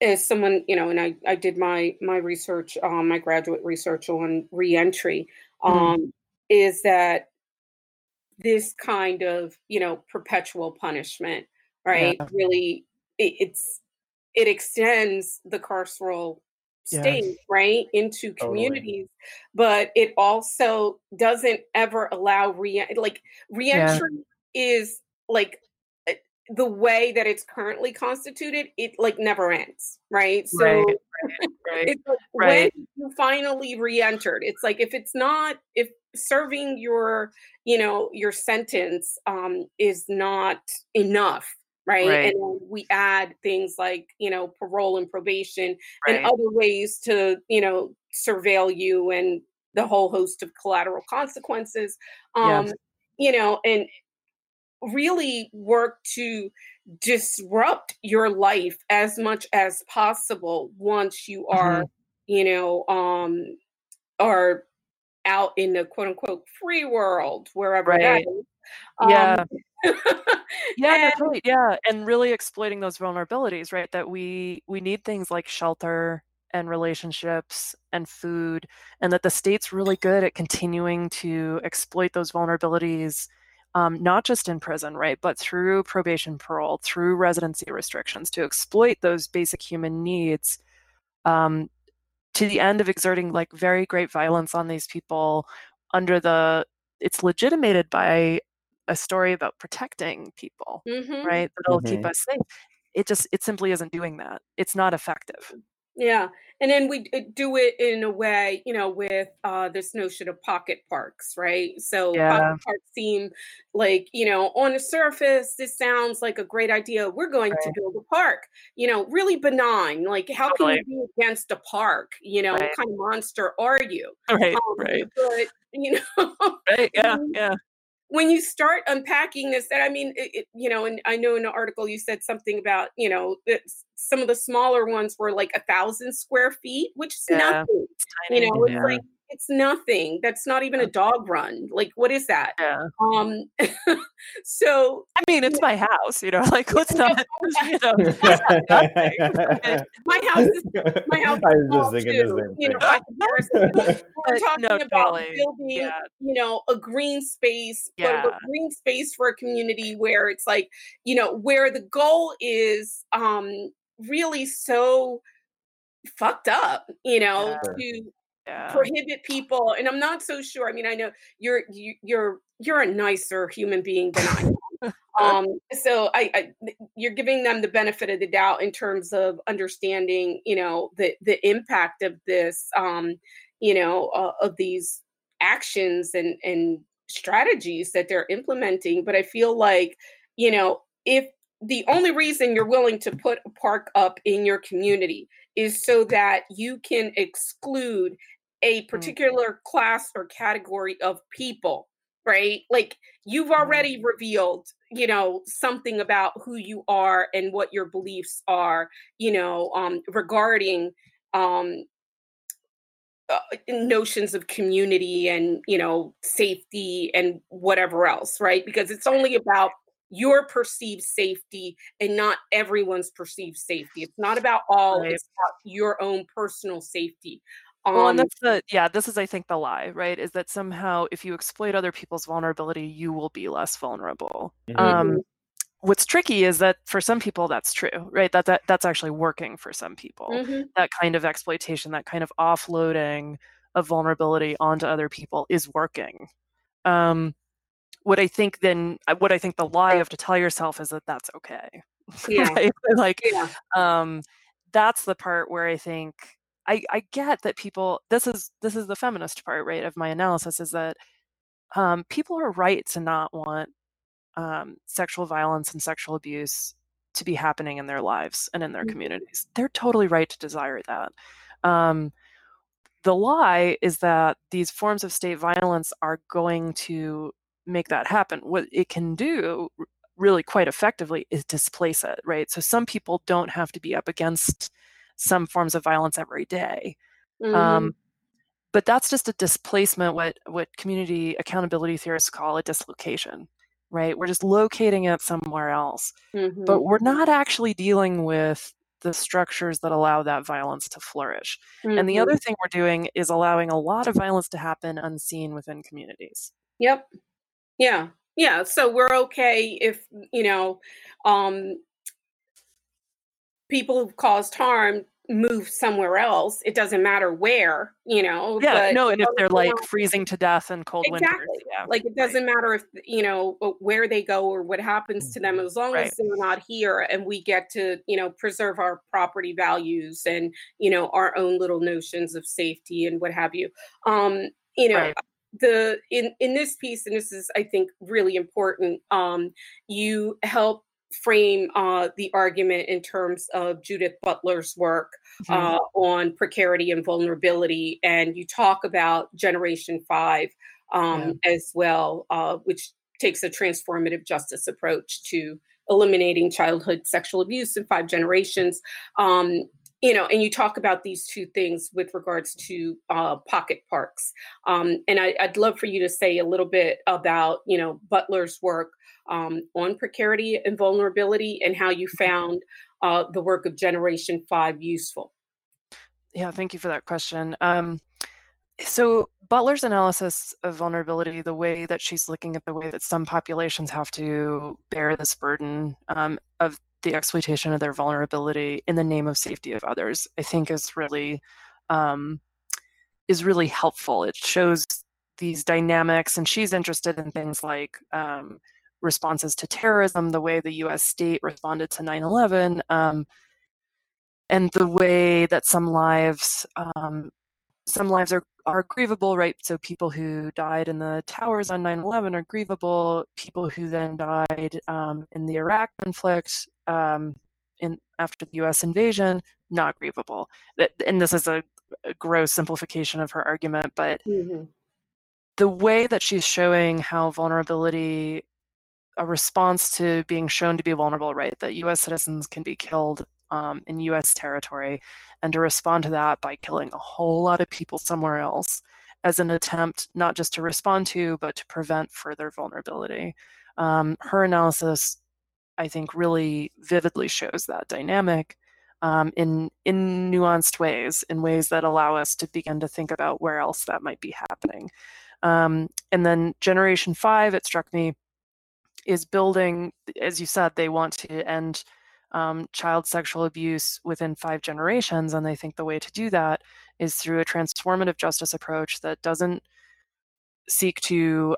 as someone, and I did my research, my graduate research on reentry, is that this kind of perpetual punishment, right? Yeah. Really, it extends the carceral state, right, into communities, but it also doesn't ever allow reentry is like the way that it's currently constituted. It like never ends, right? So it's like when you finally reentered, it's like if serving your your sentence is not enough. Right. And we add things like, parole and probation and other ways to, surveil you and the whole host of collateral consequences, and really work to disrupt your life as much as possible once you are, are out in the quote unquote free world, wherever that is. And really exploiting those vulnerabilities, right? That we need things like shelter and relationships and food, and that the state's really good at continuing to exploit those vulnerabilities, not just in prison, right? But through probation, parole, through residency restrictions, to exploit those basic human needs, to the end of exerting like very great violence on these people. It's legitimated by a story about protecting people, right? That'll keep us safe. It simply isn't doing that. It's not effective. Yeah. And then we do it in a way, with this notion of pocket parks, right? So pocket parks seem like, on the surface, this sounds like a great idea. We're going to build a park, really benign. Like, how can you be against a park? What kind of monster are you? But, when you start unpacking this, that and I know in the article you said something about, some of the smaller ones were like 1,000 square feet, which is nothing. It's tiny, it's like It's nothing. That's not even a dog run. Like, what is that? Yeah. So I mean, it's my house, you know, like let's not, you know, my house is I was just thinking the same thing. You know, we're talking about building, you know, a green space, but a green space for a community where it's like, you know, where the goal is really so fucked up, you know, to prohibit people. And I'm not so sure. I mean, I know you're a nicer human being than I am. So you're giving them the benefit of the doubt in terms of understanding, you know, the impact of this, you know, of these actions and strategies that they're implementing. But I feel like, you know, if the only reason you're willing to put a park up in your community is so that you can exclude a particular class or category of people, right? Like you've already revealed, you know, something about who you are and what your beliefs are, you know, regarding notions of community and, you know, safety and whatever else, right? Because it's only about your perceived safety and not everyone's perceived safety. It's not about all, it's about your own personal safety. Well, and that's this is, I think, the lie, right? Is that somehow if you exploit other people's vulnerability, you will be less vulnerable. Mm-hmm. What's tricky is that for some people that's true, right? That's actually working for some people. Mm-hmm. That kind of exploitation, that kind of offloading of vulnerability onto other people is working. What I think the lie you have to tell yourself is that that's okay. Yeah. Right? That's the part where I think I get that people, this is the feminist part, right, of my analysis is that people are right to not want sexual violence and sexual abuse to be happening in their lives and in their communities. They're totally right to desire that. The lie is that these forms of state violence are going to make that happen. What it can do really quite effectively is displace it, right? So some people don't have to be up against some forms of violence every day. Mm-hmm. But that's just a displacement, what community accountability theorists call a dislocation, right? We're just locating it somewhere else, mm-hmm. but we're not actually dealing with the structures that allow that violence to flourish. Mm-hmm. And the other thing we're doing is allowing a lot of violence to happen unseen within communities. Yep. Yeah. Yeah. So we're okay if, you know, people who've caused harm move somewhere else. It doesn't matter where, you know. Yeah. But, no. And if they're like freezing to death in cold winters. Yeah. Like it doesn't matter if, you know, where they go or what happens to them, as long as they're not here and we get to, you know, preserve our property values and, you know, our own little notions of safety and what have you. You know, in this piece, and this is, I think, really important, you help frame the argument in terms of Judith Butler's work on precarity and vulnerability. And you talk about Generation Five as well, which takes a transformative justice approach to eliminating childhood sexual abuse in 5 generations. You know, and you talk about these two things with regards to pocket parks. And I'd love for you to say a little bit about, you know, Butler's work on precarity and vulnerability and how you found the work of Generation Five useful. Yeah, thank you for that question. So Butler's analysis of vulnerability, the way that she's looking at the way that some populations have to bear this burden of the exploitation of their vulnerability in the name of safety of others, I think is really helpful. It shows these dynamics, and she's interested in things like responses to terrorism, the way the US state responded to 9/11, and the way that some lives are grievable, right? So people who died in the towers on 9/11 are grievable. People who then died in the Iraq conflict after the US invasion, not grievable. And this is a gross simplification of her argument, but the way that she's showing how vulnerability, a response to being shown to be vulnerable, right? That US citizens can be killed in US territory, and to respond to that by killing a whole lot of people somewhere else, as an attempt not just to respond to, but to prevent further vulnerability. Her analysis, I think, really vividly shows that dynamic in nuanced ways, in ways that allow us to begin to think about where else that might be happening. And then Generation Five, it struck me, is building, as you said, they want to end child sexual abuse within 5 generations. And they think the way to do that is through a transformative justice approach that doesn't seek to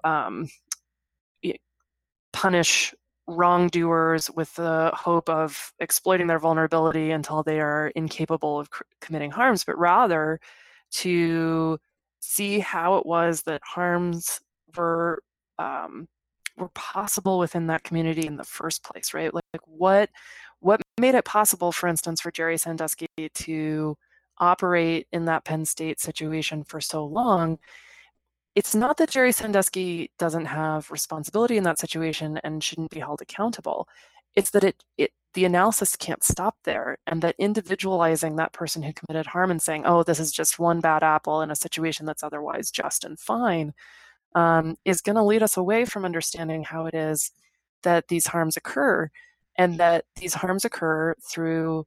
punish wrongdoers with the hope of exploiting their vulnerability until they are incapable of committing harms, but rather to see how it was that harms were possible within that community in the first place, right? Like what made it possible, for instance, for Jerry Sandusky to operate in that Penn State situation for so long? It's not that Jerry Sandusky doesn't have responsibility in that situation and shouldn't be held accountable. It's that the analysis can't stop there, and that individualizing that person who committed harm and saying, oh, this is just one bad apple in a situation that's otherwise just and fine, is going to lead us away from understanding how it is that these harms occur, and that these harms occur through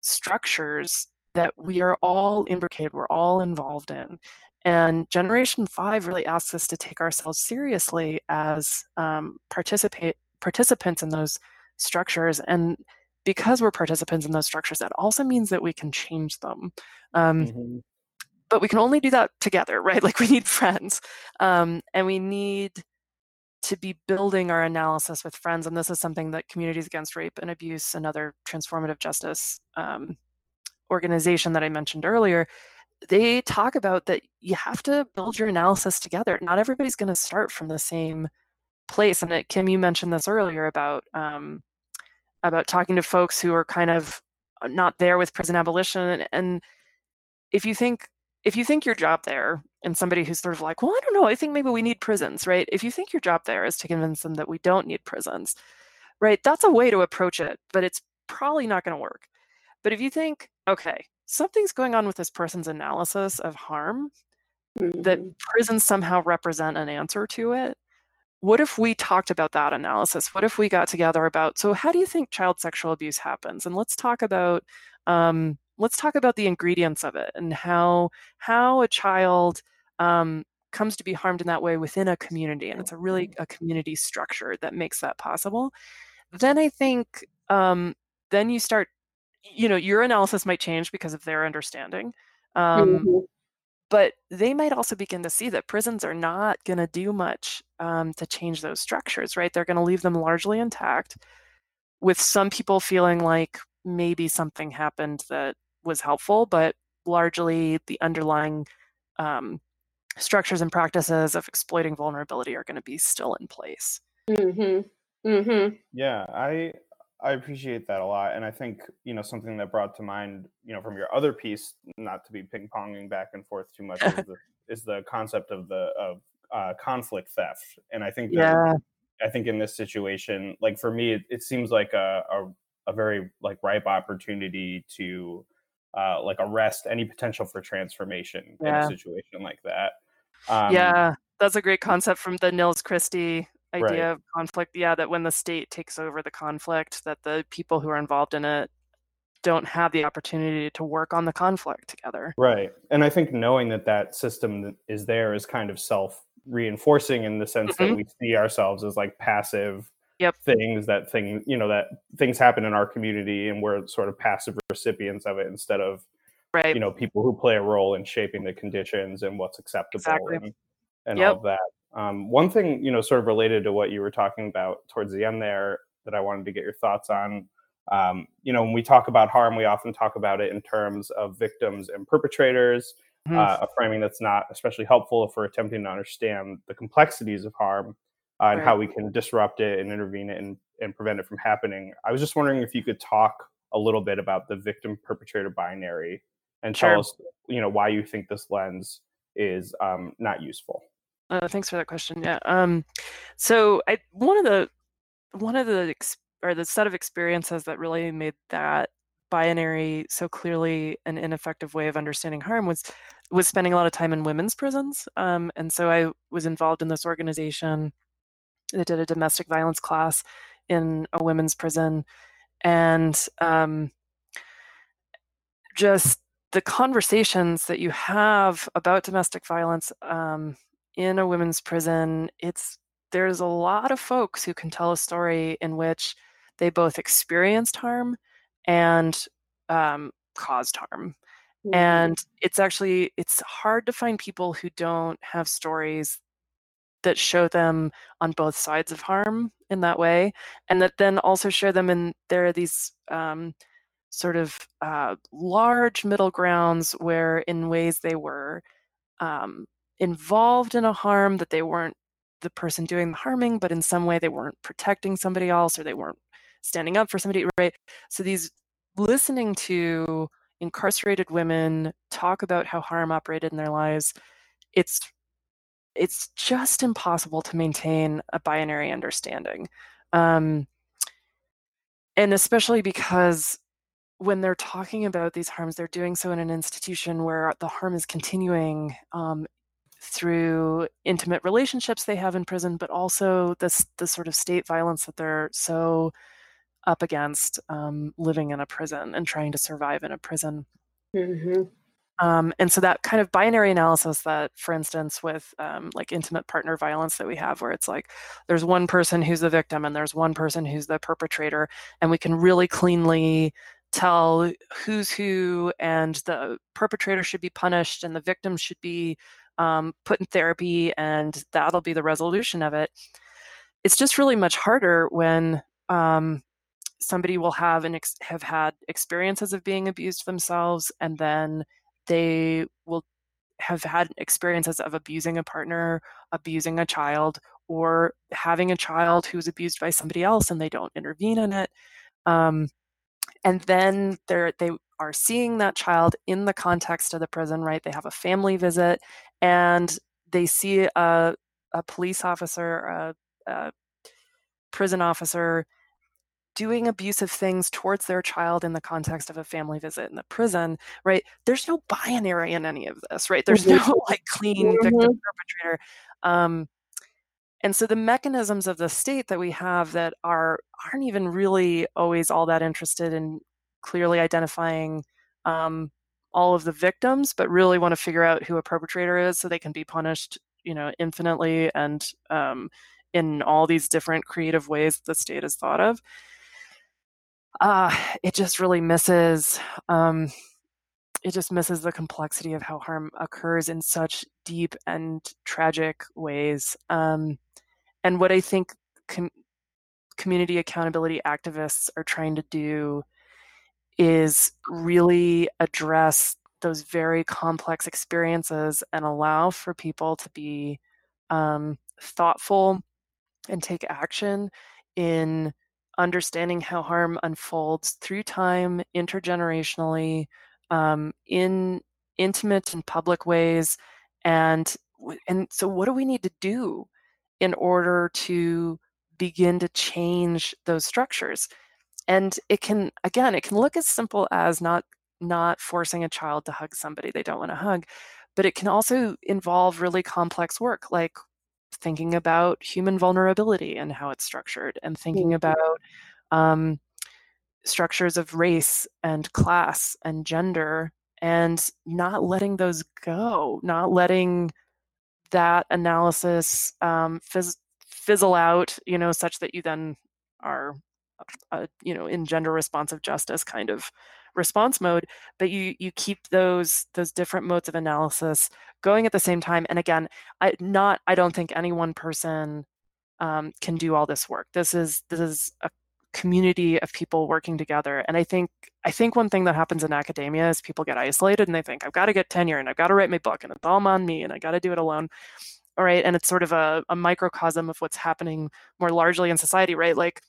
structures that we are all imbricated, we're all involved in. And Generation Five really asks us to take ourselves seriously as participants in those structures. And because we're participants in those structures, that also means that we can change them. But we can only do that together, right? Like, we need friends, and we need to be building our analysis with friends. And this is something that Communities Against Rape and Abuse, another transformative justice organization that I mentioned earlier, they talk about, that you have to build your analysis together. Not everybody's going to start from the same place. And Kim, you mentioned this earlier about talking to folks who are kind of not there with prison abolition. And if you think your job there, and somebody who's sort of like, well, I don't know, I think maybe we need prisons, right? If you think your job there is to convince them that we don't need prisons, right? That's a way to approach it, but it's probably not going to work. But if you think, okay, something's going on with this person's analysis of harm, that prisons somehow represent an answer to it. What if we talked about that analysis? What if we got together about, so how do you think child sexual abuse happens? And let's talk about the ingredients of it, and how a child comes to be harmed in that way within a community. And it's a community structure that makes that possible. Then I think, then you start, your analysis might change because of their understanding. But they might also begin to see that prisons are not going to do much to change those structures, right? They're going to leave them largely intact, with some people feeling like maybe something happened that was helpful, but largely the underlying structures and practices of exploiting vulnerability are going to be still in place. Yeah, I appreciate that a lot. And I think, something that brought to mind, from your other piece, not to be ping-ponging back and forth too much, is the concept of conflict theft. And I think I think in this situation, like, for me, it seems like a very, like, ripe opportunity to arrest any potential for transformation in a situation like that. That's a great concept from the Nils Christie idea of conflict. Yeah, that when the state takes over the conflict, that the people who are involved in it don't have the opportunity to work on the conflict together. Right. And I think knowing that system is there is kind of self-reinforcing, in the sense that we see ourselves as, like, passive things, that things happen in our community and we're sort of passive recipients of it, instead of, people who play a role in shaping the conditions and what's acceptable and all of that. One thing, sort of related to what you were talking about towards the end there, that I wanted to get your thoughts on, when we talk about harm, we often talk about it in terms of victims and perpetrators, a framing that's not especially helpful if we're attempting to understand the complexities of harm and how we can disrupt it and intervene and prevent it from happening. I was just wondering if you could talk a little bit about the victim-perpetrator binary and tell us, why you think this lens is not useful. Thanks for that question. Yeah. So the set of experiences that really made that binary so clearly an ineffective way of understanding harm was was spending a lot of time in women's prisons. And so I was involved in this organization that did a domestic violence class in a women's prison. And just the conversations that you have about domestic violence in a women's prison, there's a lot of folks who can tell a story in which they both experienced harm and caused harm. Mm-hmm. And it's hard to find people who don't have stories that show them on both sides of harm in that way, and that then also share them in, there are these sort of large middle grounds where in ways they were involved in a harm that they weren't the person doing the harming, but in some way they weren't protecting somebody else or they weren't standing up for somebody, right? So these, listening to incarcerated women talk about how harm operated in their lives, it's just impossible to maintain a binary understanding. And especially because when they're talking about these harms, they're doing so in an institution where the harm is continuing through intimate relationships they have in prison, but also the sort of state violence that they're so up against living in a prison and trying to survive in a prison. Mm-hmm. And so that kind of binary analysis that, for instance, with like intimate partner violence that we have, where it's like there's one person who's the victim and there's one person who's the perpetrator, and we can really cleanly tell who's who, and the perpetrator should be punished and the victim should be put in therapy, and that'll be the resolution of it. It's just really much harder when somebody will have had experiences of being abused themselves, and then they will have had experiences of abusing a partner, abusing a child, or having a child who's abused by somebody else and they don't intervene in it. And then they are seeing that child in the context of the prison, right? They have a family visit and they see a police officer, a prison officer doing abusive things towards their child in the context of a family visit in the prison, right? There's no binary in any of this, right? There's mm-hmm. no like clean mm-hmm. victim perpetrator. And so the mechanisms of the state that we have that aren't even really always all that interested in clearly identifying all of the victims, but really want to figure out who a perpetrator is so they can be punished, infinitely and in all these different creative ways the state is thought of. It just really misses the complexity of how harm occurs in such deep and tragic ways. And what I think community accountability activists are trying to do is really address those very complex experiences and allow for people to be thoughtful and take action in understanding how harm unfolds through time, intergenerationally, in intimate and public ways. And so what do we need to do in order to begin to change those structures? And it can look as simple as not forcing a child to hug somebody they don't want to hug, but it can also involve really complex work, like thinking about human vulnerability and how it's structured, and thinking about structures of race and class and gender, and not letting those go, not letting that analysis fizzle out, such that you then are, in gender responsive justice kind of response mode, but you keep those different modes of analysis going at the same time. And again, I don't think any one person can do all this work. This is a community of people working together. And I think one thing that happens in academia is people get isolated and they think, I've got to get tenure and I've got to write my book and it's all on me and I got to do it alone. All right. And it's sort of a microcosm of what's happening more largely in society, right? Like,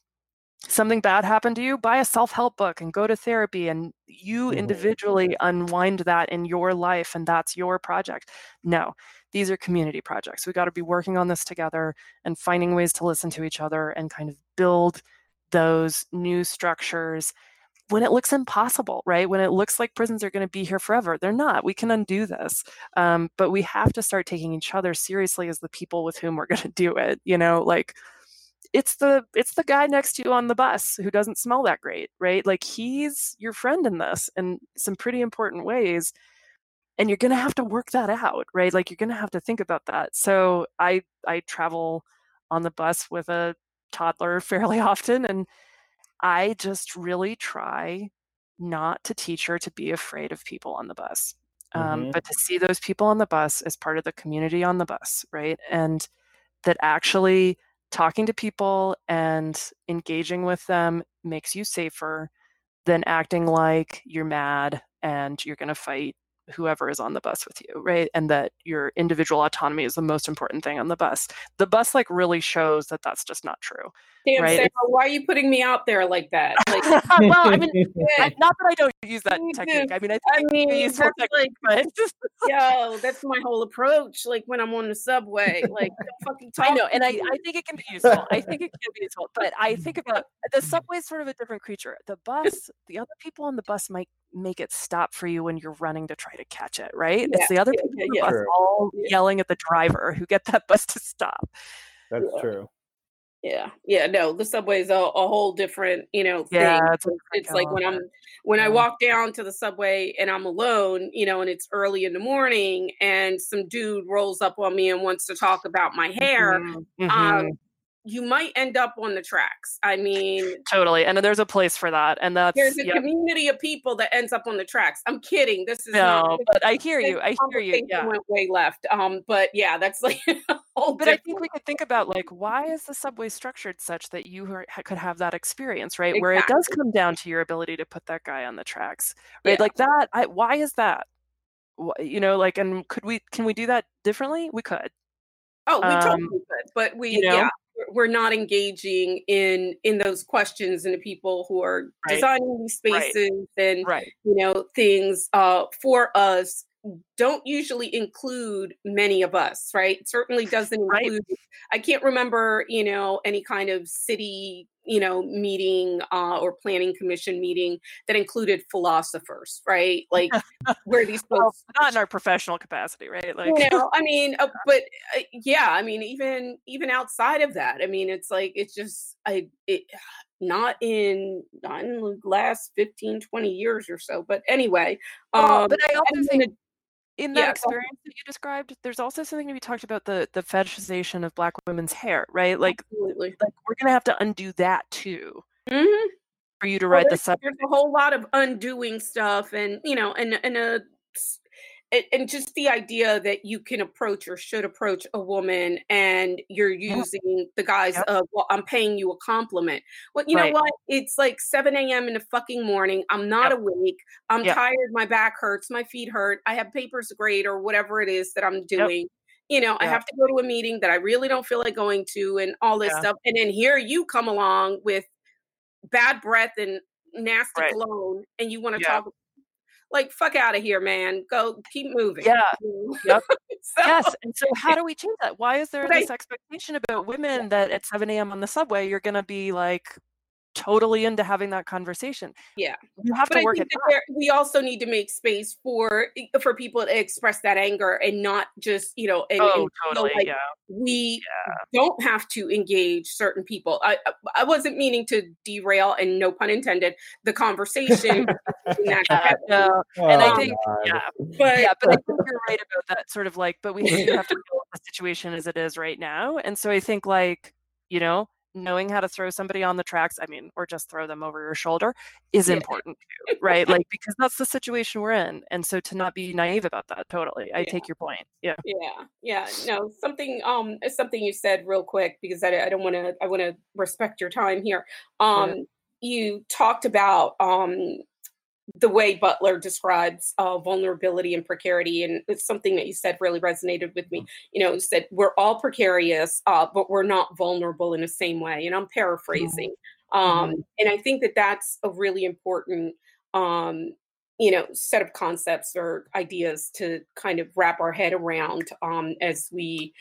something bad happened to you, buy a self-help book and go to therapy, and you individually unwind that in your life, and that's your project. No, these are community projects. We got to be working on this together and finding ways to listen to each other and kind of build those new structures when it looks impossible, right? When it looks like prisons are going to be here forever, they're not. We can undo this. But we have to start taking each other seriously as the people with whom we're going to do it. You know, like it's the guy next to you on the bus who doesn't smell that great, right? Like he's your friend in this in some pretty important ways. And you're going to have to work that out, right? Like you're going to have to think about that. So I travel on the bus with a toddler fairly often, and I just really try not to teach her to be afraid of people on the bus, but to see those people on the bus as part of the community on the bus, right? And that actually talking to people and engaging with them makes you safer than acting like you're mad and you're going to fight whoever is on the bus with you, right? And that your individual autonomy is the most important thing on the bus. The bus like really shows that that's just not true. Damn, right? Sarah, why are you putting me out there like that? Like, well, I mean, not that I don't use that technique. I mean, I think it's a useful technique, like, but yo, that's my whole approach. Like when I'm on the subway, like don't fucking talk. I know, and I think it can be useful. But I think about the subway is sort of a different creature. The bus, the other people on the bus might make it stop for you when you're running to try to catch it, right? Yeah, it's the other people on the bus all yelling at the driver who get that bus to stop. That's true. Yeah. No, the subway is a whole different, you know, thing. Yeah, it's like when I walk down to the subway and I'm alone, you know, and it's early in the morning and some dude rolls up on me and wants to talk about my hair. Mm-hmm. You might end up on the tracks. I mean, totally. And there's a place for that. And there's a community of people that ends up on the tracks. I'm kidding. But I hear you. Yeah. Went way left. But yeah, that's like. But I think we could think about like, why is the subway structured such that you could have that experience, right? Exactly. Where it does come down to your ability to put that guy on the tracks, right? Yeah. Like that. Why is that? You know, like, and can we do that differently? We could. Oh, we totally could, but we, you know, we're not engaging in those questions and the people who are designing these spaces and you know things for us don't usually include many of us, right? It certainly doesn't include. I can't remember, you know, any kind of city, you know, meeting or planning commission meeting that included philosophers, right? Like where these folks, not in our professional capacity, right? Like, you know, I mean, but yeah, I mean, even outside of that, I mean, it's like it's just not in the last 15, 20 years or so. But anyway, but I also think in that experience that you described, there's also something to be talked about the fetishization of Black women's hair, right? Like, like we're going to have to undo that too for you to write the subject. There's a whole lot of undoing stuff, and you know, and just the idea that you can approach or should approach a woman, and you're using the guise of, well, I'm paying you a compliment. Well, you know what? It's like 7 a.m. in the fucking morning. I'm not awake. I'm tired. My back hurts. My feet hurt. I have papers to grade or whatever it is that I'm doing. You know, I have to go to a meeting that I really don't feel like going to and all this stuff. And then here you come along with bad breath and nasty cologne, and you want to talk. Like, fuck out of here, man. Go, keep moving. Yeah. Yep. And so how do we change that? Why is there this expectation about women that at 7 a.m. on the subway, you're going to be like totally into having that conversation? Yeah. You have to work it out. We also need to make space for people to express that anger and not just, you know. We don't have to engage certain people. I wasn't meaning to derail, and no pun intended, the conversation. But I think you're right about that sort of like, but we do have to deal with the situation as it is right now. And so I think like, you know, knowing how to throw somebody on the tracks, I mean, or just throw them over your shoulder is important too, right? Like, because that's the situation we're in. And so to not be naive about that, totally. I take your point. Yeah. No, something you said real quick, because I want to respect your time here. You talked about, the way Butler describes vulnerability and precarity, and it's something that you said really resonated with me. You know, you said we're all precarious, but we're not vulnerable in the same way. And I'm paraphrasing. And I think that that's a really important set of concepts or ideas to kind of wrap our head around as we,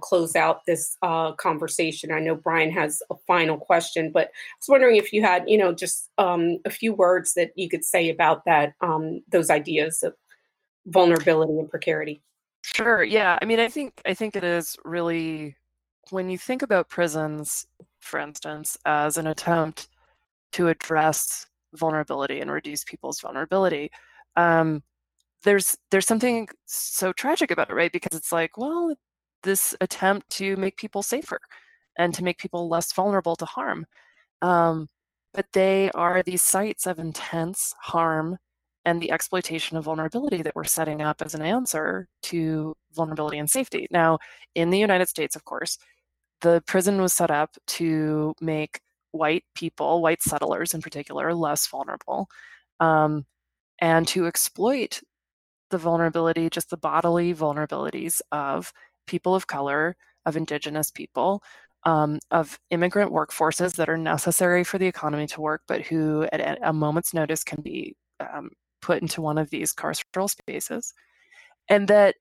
close out this conversation. I know Brian has a final question, but I was wondering if you had, just a few words that you could say about that, those ideas of vulnerability and precarity. Sure. Yeah. I mean, I think it is really, when you think about prisons, for instance, as an attempt to address vulnerability and reduce people's vulnerability, there's something so tragic about it, right? Because it's like, well, this attempt to make people safer and to make people less vulnerable to harm, but they are these sites of intense harm and the exploitation of vulnerability that we're setting up as an answer to vulnerability and safety. Now, in the United States, of course, the prison was set up to make white people, white settlers in particular, less vulnerable, and to exploit the vulnerability, just the bodily vulnerabilities of people of color, of indigenous people, of immigrant workforces that are necessary for the economy to work, but who at a moment's notice can be put into one of these carceral spaces. And that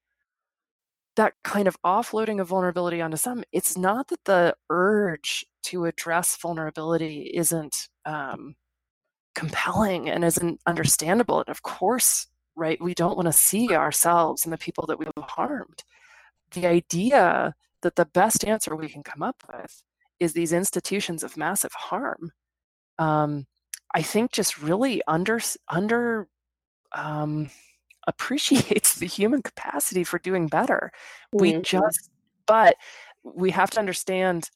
kind of offloading of vulnerability onto some, it's not that the urge to address vulnerability isn't compelling and isn't understandable. And of course, right, we don't want to see ourselves and the people that we've harmed. The idea that the best answer we can come up with is these institutions of massive harm, I think just really appreciates the human capacity for doing better. Mm-hmm. But we have to understand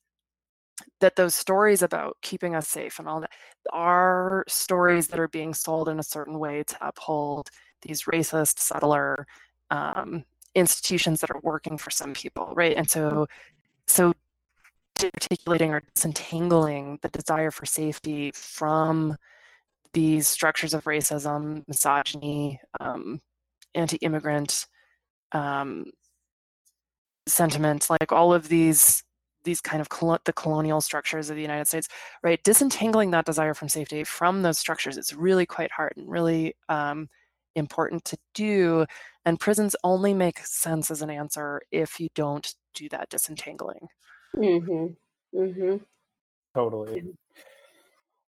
that those stories about keeping us safe and all that are stories that are being sold in a certain way to uphold these racist settler institutions that are working for some people, right? And so articulating or disentangling the desire for safety from these structures of racism, misogyny, anti-immigrant sentiments, like all of these kind of the colonial structures of the United States, right? Disentangling that desire from safety from those structures is really quite hard and really important to do. And prisons only make sense as an answer if you don't do that disentangling. Mm-hmm. Mm-hmm. Totally.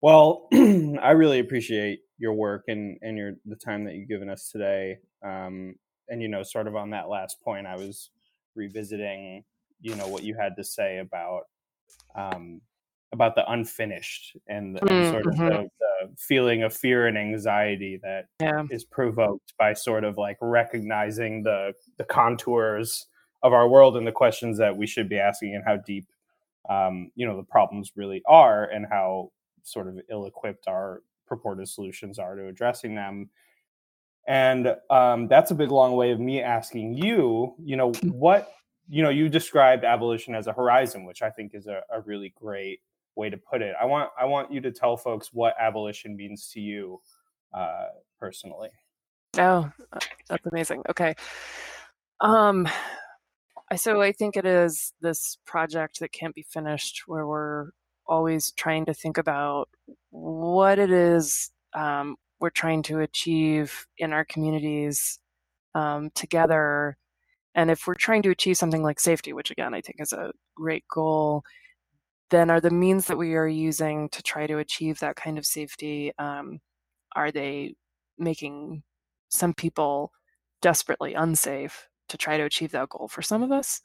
Well, I really appreciate your work and the time that you've given us today. And, sort of on that last point, I was revisiting, what you had to say about the unfinished and sort of the feeling of fear and anxiety that is provoked by sort of like recognizing the contours of our world and the questions that we should be asking and how deep, the problems really are and how sort of ill-equipped our purported solutions are to addressing them. And that's a big long way of me asking you, you described abolition as a horizon, which I think is a really great way to put it. I want you to tell folks what abolition means to you personally. Oh, that's amazing. Okay. So I think it is this project that can't be finished where we're always trying to think about what it is we're trying to achieve in our communities together. And if we're trying to achieve something like safety, which again, I think is a great goal, then are the means that we are using to try to achieve that kind of safety, are they making some people desperately unsafe to try to achieve that goal for some of us?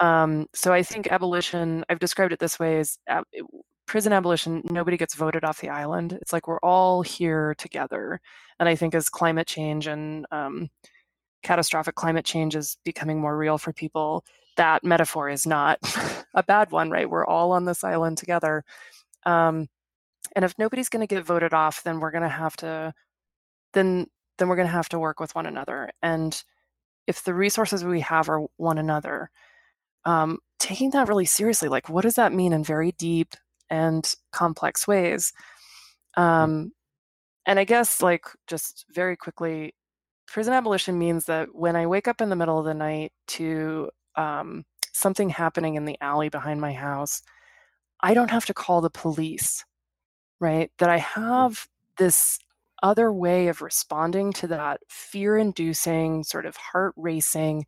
So I think abolition, I've described it this way, is prison abolition, nobody gets voted off the island. It's like we're all here together. And I think as climate change and catastrophic climate change is becoming more real for people, that metaphor is not a bad one, right? We're all on this island together. And if nobody's going to get voted off, then we're going to have to, then we're going to have to work with one another. And if the resources we have are one another, taking that really seriously, like what does that mean in very deep and complex ways? And I guess like just very quickly, prison abolition means that when I wake up in the middle of the night to something happening in the alley behind my house, I don't have to call the police, right? That I have this other way of responding to that fear-inducing, sort of heart-racing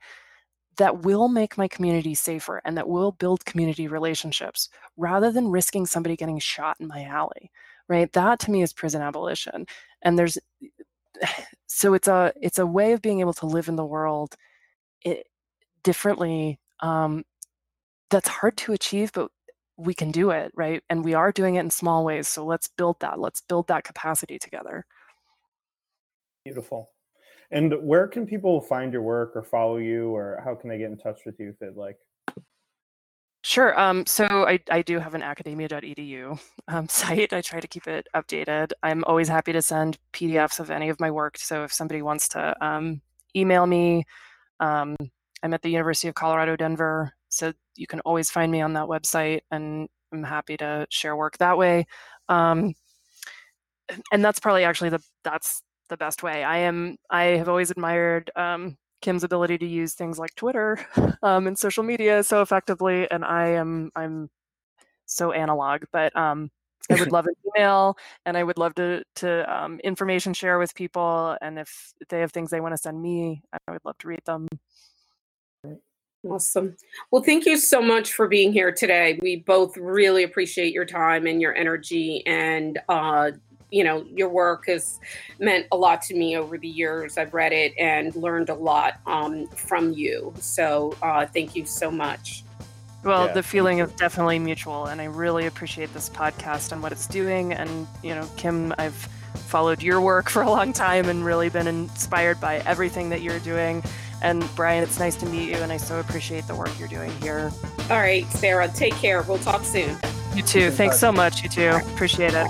that will make my community safer and that will build community relationships rather than risking somebody getting shot in my alley, right? That to me is prison abolition. And there's, so it's a way of being able to live in the world differently. That's hard to achieve, but we can do it, right? And we are doing it in small ways. So let's build that. Let's build that capacity together. Beautiful. And where can people find your work or follow you, or how can they get in touch with you if they'd like? Sure. So I do have an academia.edu site. I try to keep it updated. I'm always happy to send PDFs of any of my work. So if somebody wants to email me, I'm at the University of Colorado Denver. So you can always find me on that website, and I'm happy to share work that way. And that's probably actually the best way. I have always admired Kim's ability to use things like Twitter and social media so effectively. And I'm so analog, but I would love an email, and I would love to information share with people. And if they have things they want to send me, I would love to read them. Awesome. Well, thank you so much for being here today. We both really appreciate your time and your energy, and your work has meant a lot to me over the years. I've read it and learned a lot from you. So thank you so much. Well, yeah. The feeling is definitely mutual, and I really appreciate this podcast and what it's doing. And, Kim, I've followed your work for a long time and really been inspired by everything that you're doing. And Brian, it's nice to meet you, and I so appreciate the work you're doing here. All right, Sarah, take care. We'll talk soon. You too. Thanks so much. You too. Right. Appreciate it.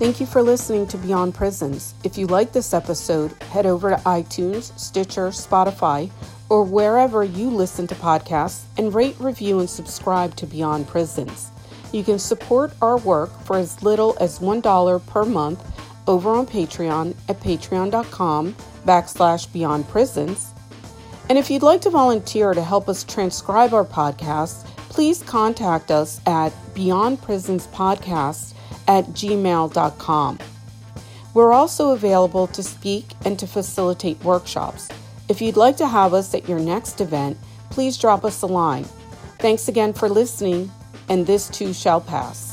Thank you for listening to Beyond Prisons. If you like this episode, head over to iTunes, Stitcher, Spotify, or wherever you listen to podcasts, and rate, review, and subscribe to Beyond Prisons. You can support our work for as little as $1 per month over on Patreon at patreon.com/Beyond Prisons. And if you'd like to volunteer to help us transcribe our podcasts, please contact us at beyondprisonspodcast@gmail.com. We're also available to speak and to facilitate workshops. If you'd like to have us at your next event, please drop us a line. Thanks again for listening, and this too shall pass.